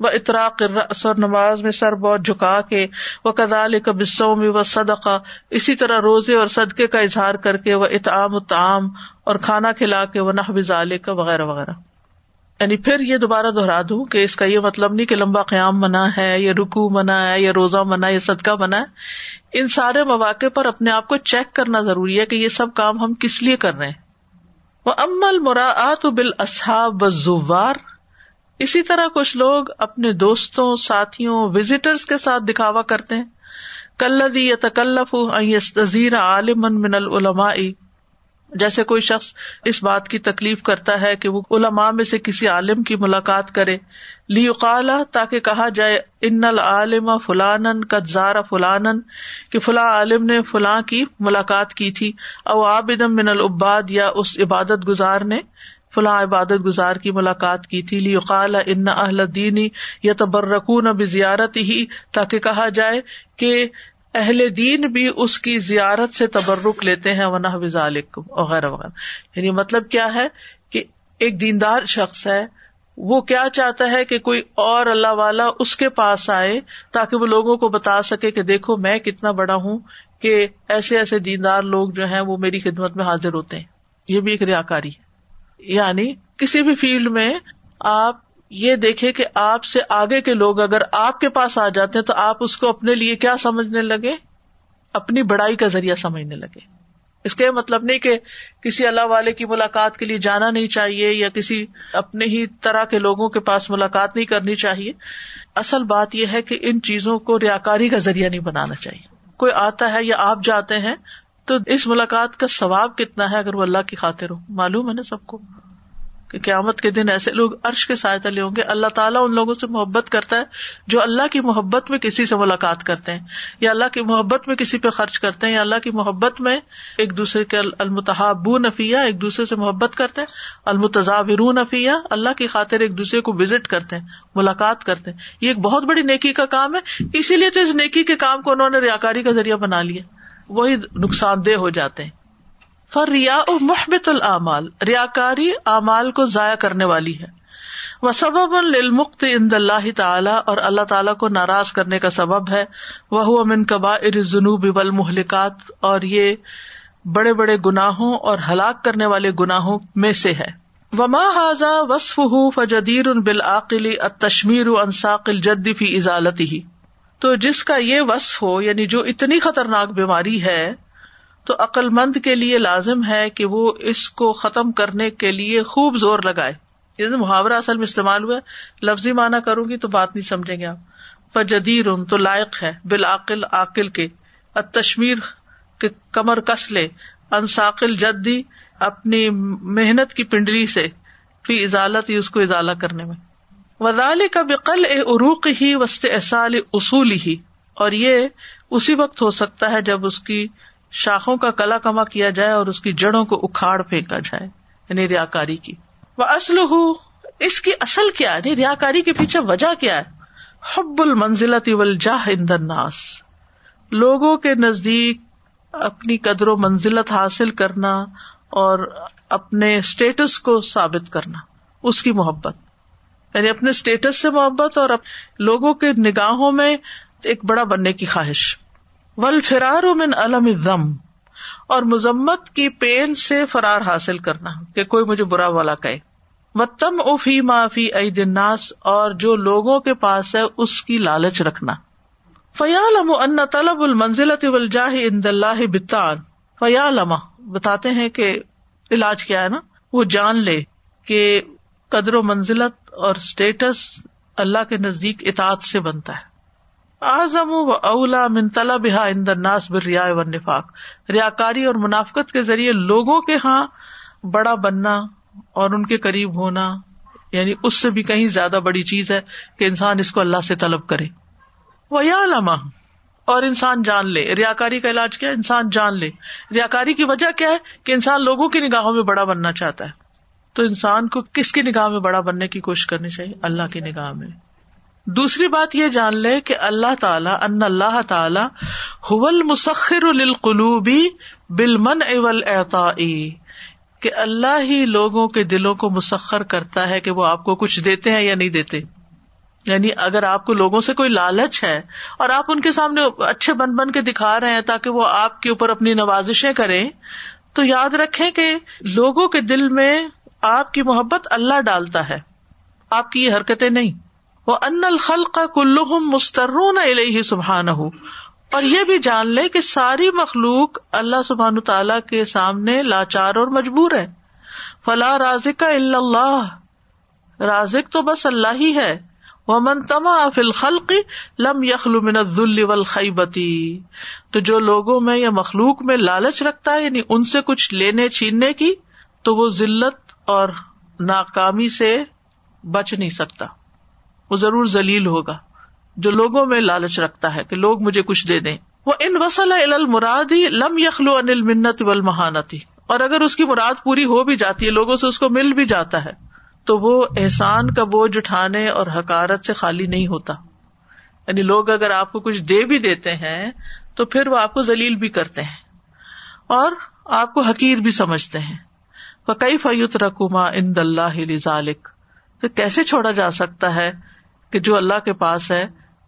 وإطراق الرأس، اور نماز میں سر بہت جھکا کے. وكذلك بالصوم والصدقہ، اسی طرح روزے اور صدقے کا اظہار کر کے. وإطعام الطعام، اور کھانا کھلا کے. ونحو ذلك، وغیرہ وغیرہ. یعنی پھر یہ دوبارہ دہرا دوں کہ اس کا یہ مطلب نہیں کہ لمبا قیام منع ہے، یا رکوع منع ہے، یا روزہ منع ہے، یا صدقہ منع ہے. ان سارے مواقع پر اپنے آپ کو چیک کرنا ضروری ہے کہ یہ سب کام ہم کس لیے کر رہے ہیں. وَأَمَّا الْمُرَاءَةُ بِالْأَصْحَابِ وَالزُّوَّارِ، اسی طرح کچھ لوگ اپنے دوستوں، ساتھیوں، وزٹرز کے ساتھ دکھاوا کرتے ہیں. كَالَّذِي يَتَكَلَّفُ أَن يَسْتَزِيرَ عَالِمًا مِنَ الْعُلَمَاءِ، جیسے کوئی شخص اس بات کی تکلیف کرتا ہے کہ وہ علماء میں سے کسی عالم کی ملاقات کرے. لِيُقَالَ، تاکہ کہا جائے، إِنَّ الْعَالِمَ فُلَانًا قَدْ زَارَ فُلَانًا، کہ فلاں عالم نے فلاں کی ملاقات کی تھی. او عابدًا من العباد، یا اس عبادت گزار نے فلاں عبادت گزار کی ملاقات کی تھی. لِيُقَالَ إِنَّ أَهْلَ الدِّينِ يَتَبَرَّكُونَ بِزِيَارَتِهِ، تاکہ کہا جائے کہ اہل دین بھی اس کی زیارت سے تبرک لیتے ہیں. وَنَحْوِ ذَلِكُمْ، وغیرہ وغیرہ. یعنی مطلب کیا ہے کہ ایک دیندار شخص ہے، وہ کیا چاہتا ہے کہ کوئی اور اللہ والا اس کے پاس آئے تاکہ وہ لوگوں کو بتا سکے کہ دیکھو میں کتنا بڑا ہوں کہ ایسے ایسے دیندار لوگ جو ہیں وہ میری خدمت میں حاضر ہوتے ہیں. یہ بھی ایک ریاکاری ہے. یعنی کسی بھی فیلڈ میں آپ یہ دیکھیں کہ آپ سے آگے کے لوگ اگر آپ کے پاس آ جاتے ہیں تو آپ اس کو اپنے لیے کیا سمجھنے لگے، اپنی بڑائی کا ذریعہ سمجھنے لگے. اس کا یہ مطلب نہیں کہ کسی اللہ والے کی ملاقات کے لیے جانا نہیں چاہیے، یا کسی اپنے ہی طرح کے لوگوں کے پاس ملاقات نہیں کرنی چاہیے. اصل بات یہ ہے کہ ان چیزوں کو ریاکاری کا ذریعہ نہیں بنانا چاہیے. کوئی آتا ہے یا آپ جاتے ہیں تو اس ملاقات کا ثواب کتنا ہے اگر وہ اللہ کی خاطر ہو. معلوم ہے نا سب کو کہ قیامت کے دن ایسے لوگ عرش کے سائے تلے ہوں گے. اللہ تعالیٰ ان لوگوں سے محبت کرتا ہے جو اللہ کی محبت میں کسی سے ملاقات کرتے ہیں, یا اللہ کی محبت میں کسی پہ خرچ کرتے ہیں, یا اللہ کی محبت میں ایک دوسرے کے المتحابون فیہ, ایک دوسرے سے محبت کرتے ہیں, المتظاہرون فیہ, اللہ کی خاطر ایک دوسرے کو وزٹ کرتے ہیں, ملاقات کرتے ہیں. یہ ایک بہت بڑی نیکی کا کام ہے, اسی لیے تو اس نیکی کے کام کو انہوں نے ریاکاری کا ذریعہ بنا لیا, وہی نقصان دہ ہو جاتے ہیں. فالریاء محبط الاعمال, ریاکاری اعمال کو ضائع کرنے والی ہے. وسبب للمقت عند اللہ تعالی, اور اللہ تعالی کو ناراض کرنے کا سبب ہے. وہو من کبائر الذنوب والمہلکات, اور یہ بڑے بڑے گناہوں اور ہلاک کرنے والے گناہوں میں سے ہے. وما ھذا وصفہ فجدیر بالعاقل التشمیر عن ساق الجد فی ازالتہ, تو جس کا یہ وصف ہو, یعنی جو اتنی خطرناک بیماری ہے, تو عقل مند کے لیے لازم ہے کہ وہ اس کو ختم کرنے کے لیے خوب زور لگائے. یہ محاورہ اصل میں استعمال ہوا ہے, لفظی معنی کروں گی تو بات نہیں سمجھیں گے آپ. فجدیر تو لائق ہے, بالعقل عاقل کے, التشمیر کے کمر کس لے, ان ساقل جدی اپنی محنت کی پنڈلی سے, فی ازالت ہی اس کو ازالہ کرنے میں. وذالک بقلع عروقہ واستئصال اصولہ, اور یہ اسی وقت ہو سکتا ہے جب اس کی شاخوں کا کلا کما کیا جائے اور اس کی جڑوں کو اکھاڑ پھینکا جائے, یعنی ریاکاری کی. وَأَصْلُهُ, اس کی اصل کیا ہے, یعنی ریاکاری کے پیچھے وجہ کیا ہے؟ حب المنزلۃ والجاہ عند الناس, لوگوں کے نزدیک اپنی قدر و منزلت حاصل کرنا اور اپنے اسٹیٹس کو ثابت کرنا, اس کی محبت, یعنی اپنے اسٹیٹس سے محبت اور لوگوں کے نگاہوں میں ایک بڑا بننے کی خواہش. والفرار من الم الذم, اور مذمت کی پین سے فرار حاصل کرنا کہ کوئی مجھے برا والا کہے. والطمع فی ما فی اید الناس, اور جو لوگوں کے پاس ہے اس کی لالچ رکھنا. فیعلم ان طلب المنزلۃ والجاہ عند اللہ بالطعن, فیعلم بتاتے ہیں کہ علاج کیا ہے نا, وہ جان لے کہ قدر و منزلت اور اسٹیٹس اللہ کے نزدیک اطاعت سے بنتا ہے. اعظم و اولا من طلبها عند الناس بالریاء والنفاق, ریاکاری اور منافقت کے ذریعے لوگوں کے ہاں بڑا بننا اور ان کے قریب ہونا, یعنی اس سے بھی کہیں زیادہ بڑی چیز ہے کہ انسان اس کو اللہ سے طلب کرے. ویعلم, اور انسان جان لے. ریاکاری کا علاج کیا ہے؟ انسان جان لے. ریاکاری کی وجہ کیا ہے؟ کہ انسان لوگوں کی نگاہوں میں بڑا بننا چاہتا ہے. تو انسان کو کس کی نگاہ میں بڑا بننے کی کوشش کرنی چاہیے؟ اللہ کی نگاہ میں. دوسری بات یہ جان لے کہ اللہ تعالیٰ, ان اللہ تعالیٰ هو المسخر للقلوب بالمنع والاعطاء, کہ اللہ ہی لوگوں کے دلوں کو مسخر کرتا ہے کہ وہ آپ کو کچھ دیتے ہیں یا نہیں دیتے. یعنی اگر آپ کو لوگوں سے کوئی لالچ ہے اور آپ ان کے سامنے اچھے بن بن کے دکھا رہے ہیں تاکہ وہ آپ کے اوپر اپنی نوازشیں کریں, تو یاد رکھیں کہ لوگوں کے دل میں آپ کی محبت اللہ ڈالتا ہے, آپ کی یہ حرکتیں نہیں. وَأَنَّ الْخَلْقَ كُلُّهُمْ مُسْتَرُّونَ إِلَيْهِ سُبْحَانَهُ, اور یہ بھی جان لے کہ ساری مخلوق اللہ سبحانہ تعالیٰ کے سامنے لاچار اور مجبور ہے. فَلَا رَازِقَ إِلَّا اللَّهُ, رازق تو بس اللہ ہی ہے. وَمَنْ طَمَعَ فِي الْخَلْقِ لَمْ يَخْلُ مِنَ الذُّلِّ وَالْخَيْبَةِ, تو جو لوگوں میں یا مخلوق میں لالچ رکھتا ہے, یعنی ان سے کچھ لینے چھیننے کی, تو وہ ذلت اور ناکامی سے بچ نہیں سکتا, وہ ضرور ذلیل ہوگا. جو لوگوں میں لالچ رکھتا ہے کہ لوگ مجھے کچھ دے دیں, وہ ان وصل الی المراد لم یخلو عن المنت والمہانت, اور اگر اس کی مراد پوری ہو بھی جاتی ہے, لوگوں سے اس کو مل بھی جاتا ہے, تو وہ احسان کا بوجھ اٹھانے اور حقارت سے خالی نہیں ہوتا. یعنی لوگ اگر آپ کو کچھ دے بھی دیتے ہیں تو پھر وہ آپ کو ذلیل بھی کرتے ہیں اور آپ کو حقیر بھی سمجھتے ہیں. فکیف یترک ما عند اللہ لذالک, تو کیسے چھوڑا جا سکتا ہے کہ جو اللہ کے پاس ہے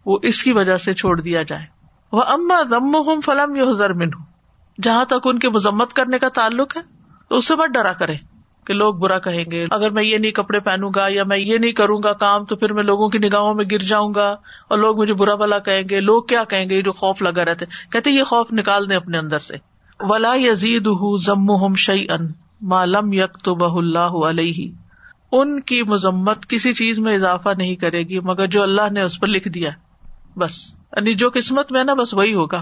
وہ اس کی وجہ سے چھوڑ دیا جائے. وَأَمَّا ذَمُّهُمْ فَلَمْ يُحْذَرْ مِنْهُ, جہاں تک ان کے مذمت کرنے کا تعلق ہے تو اس سے مت ڈرا کرے کہ لوگ برا کہیں گے, اگر میں یہ نہیں کپڑے پہنوں گا یا میں یہ نہیں کروں گا کام تو پھر میں لوگوں کی نگاہوں میں گر جاؤں گا اور لوگ مجھے برا بھلا کہیں گے, لوگ کیا کہیں گے, جو خوف لگا رہتے, کہتے یہ خوف نکال دیں اپنے اندر سے. وَلَا يَزِيدُهُ ذَمُّهُمْ شَيْئًا مَا لَمْ يَكْتُبْهُ اللَّهُ عَلَيْهِ, ان کی مذمت کسی چیز میں اضافہ نہیں کرے گی مگر جو اللہ نے اس پر لکھ دیا, بس یعنی جو قسمت میں نا بس وہی ہوگا.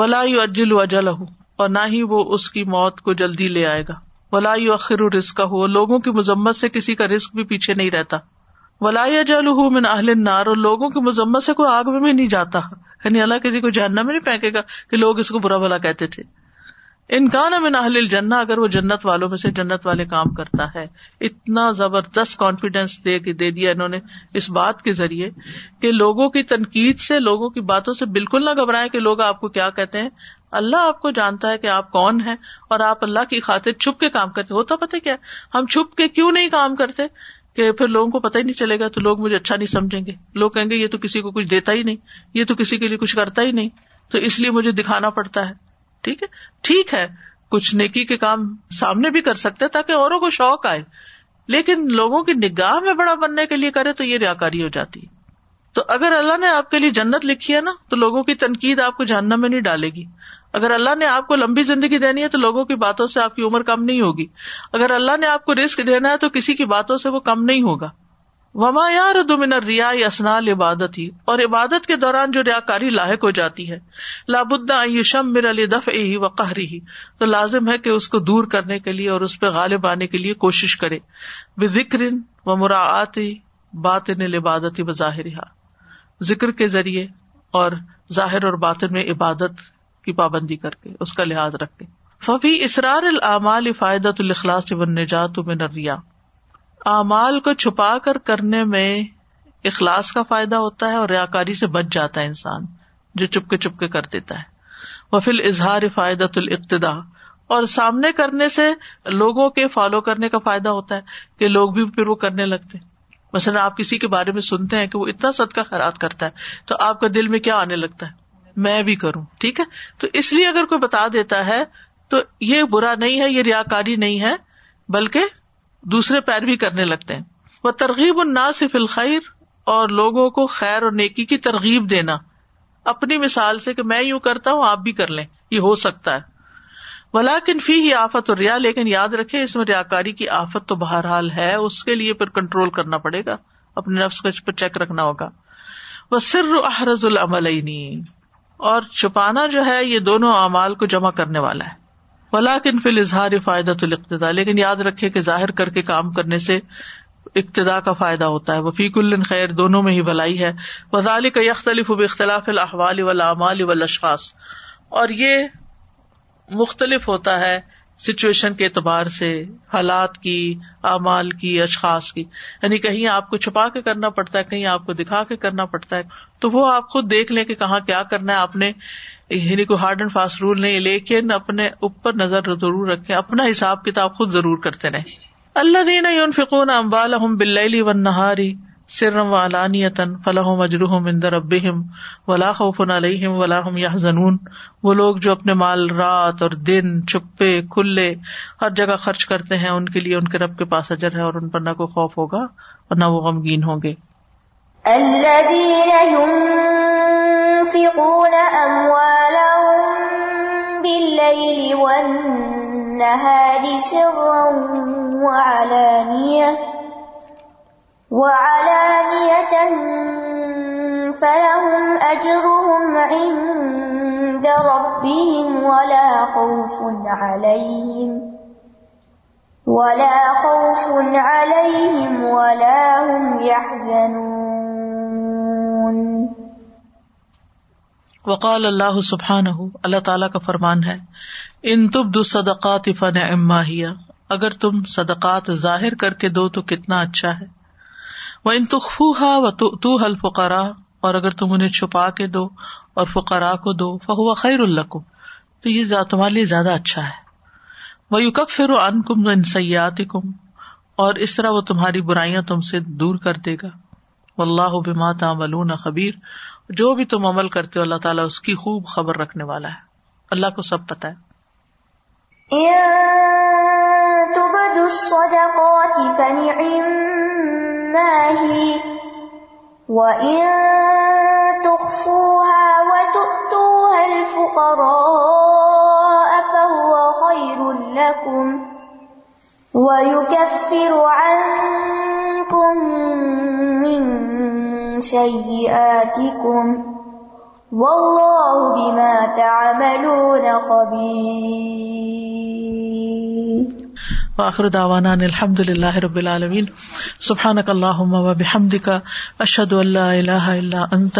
وَلَا يُعَجِّلُ أَجَلَهُ, اور نہ ہی وہ اس کی موت کو جلدی لے آئے گا. ولا یؤخر رزقہ، لوگوں کی مذمت سے کسی کا رزق بھی پیچھے نہیں رہتا، ولا یجعلہ من اہل النار، اور لوگوں کی مذمت سے کوئی آگ میں بھی نہیں جاتا، یعنی اللہ کسی کو جہنم میں نہیں پھینکے گا کہ لوگ اس کو برا بھلا کہتے تھے، ان کان من اہل الجنہ، اگر وہ جنت والوں میں سے جنت والے کام کرتا ہے۔ اتنا زبردست کانفیڈینس دے دیا انہوں نے اس بات کے ذریعے کہ لوگوں کی تنقید سے، لوگوں کی باتوں سے بالکل نہ گھبرائیں کہ لوگ آپ کو کیا کہتے ہیں، اللہ آپ کو جانتا ہے کہ آپ کون ہیں اور آپ اللہ کی خاطر چھپ کے کام کرتے ہوتا۔ پتہ کیا ہم چھپ کے کیوں نہیں کام کرتے کہ پھر لوگوں کو پتہ ہی نہیں چلے گا، تو لوگ مجھے اچھا نہیں سمجھیں گے، لوگ کہیں گے یہ تو کسی کو کچھ دیتا ہی نہیں، یہ تو کسی کے لیے کچھ کرتا ہی نہیں، تو اس لیے مجھے دکھانا پڑتا ہے۔ ٹھیک ہے، ٹھیک ہے، کچھ نیکی کے کام سامنے بھی کر سکتے تاکہ اوروں کو شوق آئے، لیکن لوگوں کی نگاہ میں بڑا بننے کے لیے کرے تو یہ ریاکاری ہو جاتی ہے۔ تو اگر اللہ نے آپ کے لیے جنت لکھی ہے نا، تو لوگوں کی تنقید آپ کو جہنم میں نہیں ڈالے گی۔ اگر اللہ نے آپ کو لمبی زندگی دینی ہے تو لوگوں کی باتوں سے آپ کی عمر کم نہیں ہوگی۔ اگر اللہ نے آپ کو رزق دینا ہے تو کسی کی باتوں سے وہ کم نہیں ہوگا۔ وما یارد من الریا اثناء العبادت، اور عبادت کے دوران جو ریاکاری لاحق ہو جاتی ہے، لابد ان یشمر لدفعہ وقہرہ، تو لازم ہے کہ اس کو دور کرنے کے لیے اور اس پہ غالب آنے کے لیے کوشش کرے، بذکر و مراعات باطن العبادت بظاہرہا، ذکر کے ذریعے اور ظاہر اور باطن میں عبادت کی پابندی کر کے اس کا لحاظ رکھ کے۔ ففی اسرار الاعمال فائدۃ الاخلاص والنجات من الریا، اعمال کو چھپا کر کرنے میں اخلاص کا فائدہ ہوتا ہے اور ریاکاری سے بچ جاتا ہے انسان جو چپ کے کر دیتا ہے۔ وفل اظہار فائدۃ الاقتداء، اور سامنے کرنے سے لوگوں کے فالو کرنے کا فائدہ ہوتا ہے کہ لوگ بھی پھر وہ کرنے لگتے ہیں۔ مثلا آپ کسی کے بارے میں سنتے ہیں کہ وہ اتنا صدقہ خیرات کرتا ہے تو آپ کا دل میں کیا آنے لگتا ہے، میں بھی کروں۔ ٹھیک ہے، تو اس لیے اگر کوئی بتا دیتا ہے تو یہ برا نہیں ہے، یہ ریاکاری نہیں ہے، بلکہ دوسرے پیروی کرنے لگتے ہیں۔ وہ ترغیب الناس فی الخیر، اور لوگوں کو خیر اور نیکی کی ترغیب دینا اپنی مثال سے کہ میں یوں کرتا ہوں آپ بھی کر لیں، یہ ہو سکتا ہے۔ ولیکن فیہ آفت الریا، لیکن یاد رکھے اس میں ریاکاری کی آفت تو بہرحال ہے، اس کے لیے پھر کنٹرول کرنا پڑے گا، اپنے نفس کو چیک رکھنا ہوگا۔ والسر احرز العملین، اور چھپانا جو ہے یہ دونوں اعمال کو جمع کرنے والا ہے۔ ولیکن فی الاظہار فائدۃ الاقتداء، لیکن یاد رکھے کہ ظاہر کر کے کام کرنے سے اقتداء کا فائدہ ہوتا ہے۔ وفی کل خیر، دونوں میں ہی بھلائی ہے۔ وذالک یختلف باختلاف الاحوال والاعمال والاشخاص، اور یہ مختلف ہوتا ہے سچویشن کے اعتبار سے، حالات کی، اعمال کی، اشخاص کی، یعنی کہیں آپ کو چھپا کے کرنا پڑتا ہے، کہیں آپ کو دکھا کے کرنا پڑتا ہے، تو وہ آپ خود دیکھ لیں کہ کہاں کیا کرنا ہے آپ نے، یعنی کوئی ہارڈ اینڈ فاسٹ رول نہیں، لیکن اپنے اوپر نظر ضرور رکھیں، اپنا حساب کتاب خود ضرور کرتے رہیں۔ الذین ينفقون اموالهم باللیل والنہار سرا وعلانیۃ فلہم اجرہم عند ربہم ولا خوف علیہم ولا ہم یحزنون، وہ لوگ جو اپنے مال رات اور دن چھپے کھلے ہر جگہ خرچ کرتے ہیں، ان کے لیے ان کے رب کے پاس اجر ہے اور ان پر نہ کوئی خوف ہوگا اور نہ وہ غمگین ہوں گے۔ الذین ينفقون اموالهم باللیل والنہار سرا وعلانیۃ وَعَلَانِيَةً فَلَهُمْ أَجْرُهُمْ عِندَ رَبِّهِمْ وَلَا خَوْفٌ عَلَيْهِمْ وَلَا هُمْ يَحْزَنُونَ۔ وقال اللہ سبحانہ، اللہ تعالیٰ کا فرمان ہے، إِن تُبْدُوا الصَّدَقَاتِ فَنِعِمَّا هِيَ، اگر تم صدقات ظاہر کر کے دو تو کتنا اچھا ہے، وَإِن تُخْفُوهَا وَتُؤْتُوهَا الْفُقَرَاءَ، اور اگر تم انہیں چھپا کے دو اور فقراء کو دو، فَهُوَ خَيْرٌ لَكُمْ، تو یہ تمہارے لیے زیادہ اچھا ہے، وَيُكَفِّرُ عَنْكُمْ مِنْ سَيِّئَاتِكُمْ، اور اس طرح وہ تمہاری برائیاں تم سے دور کر دے گا، وَاللَّهُ بِمَا تَعْمَلُونَ خَبِيرٌ، جو بھی تم عمل کرتے ہو اللہ تعالیٰ اس کی خوب خبر رکھنے والا ہے، اللہ کو سب پتہ ہے۔ إِن تُبْدُوا الصَّدَقَاتِ فَنِعِمَّا وَإِن تُخْفُوهَا وَتُؤْتُوهَا الْفُقَرَاءَ فَهُوَ خَيْرٌ لَكُمْ وَيُكَفِّرُ عَنْكُمْ مِنْ سَيِّئَاتِكُمْ وَاللَّهُ بِمَا تَعْمَلُونَ خَبِيرٌ۔ وآخر دعوانا الحمد للہ رب العالمین. سبحانک اللہم و بحمدک اشہد ان لا الہ الا انت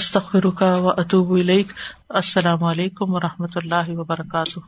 استغفرک و اتوب الیک. السلام علیکم و رحمۃ اللہ وبرکاتہ.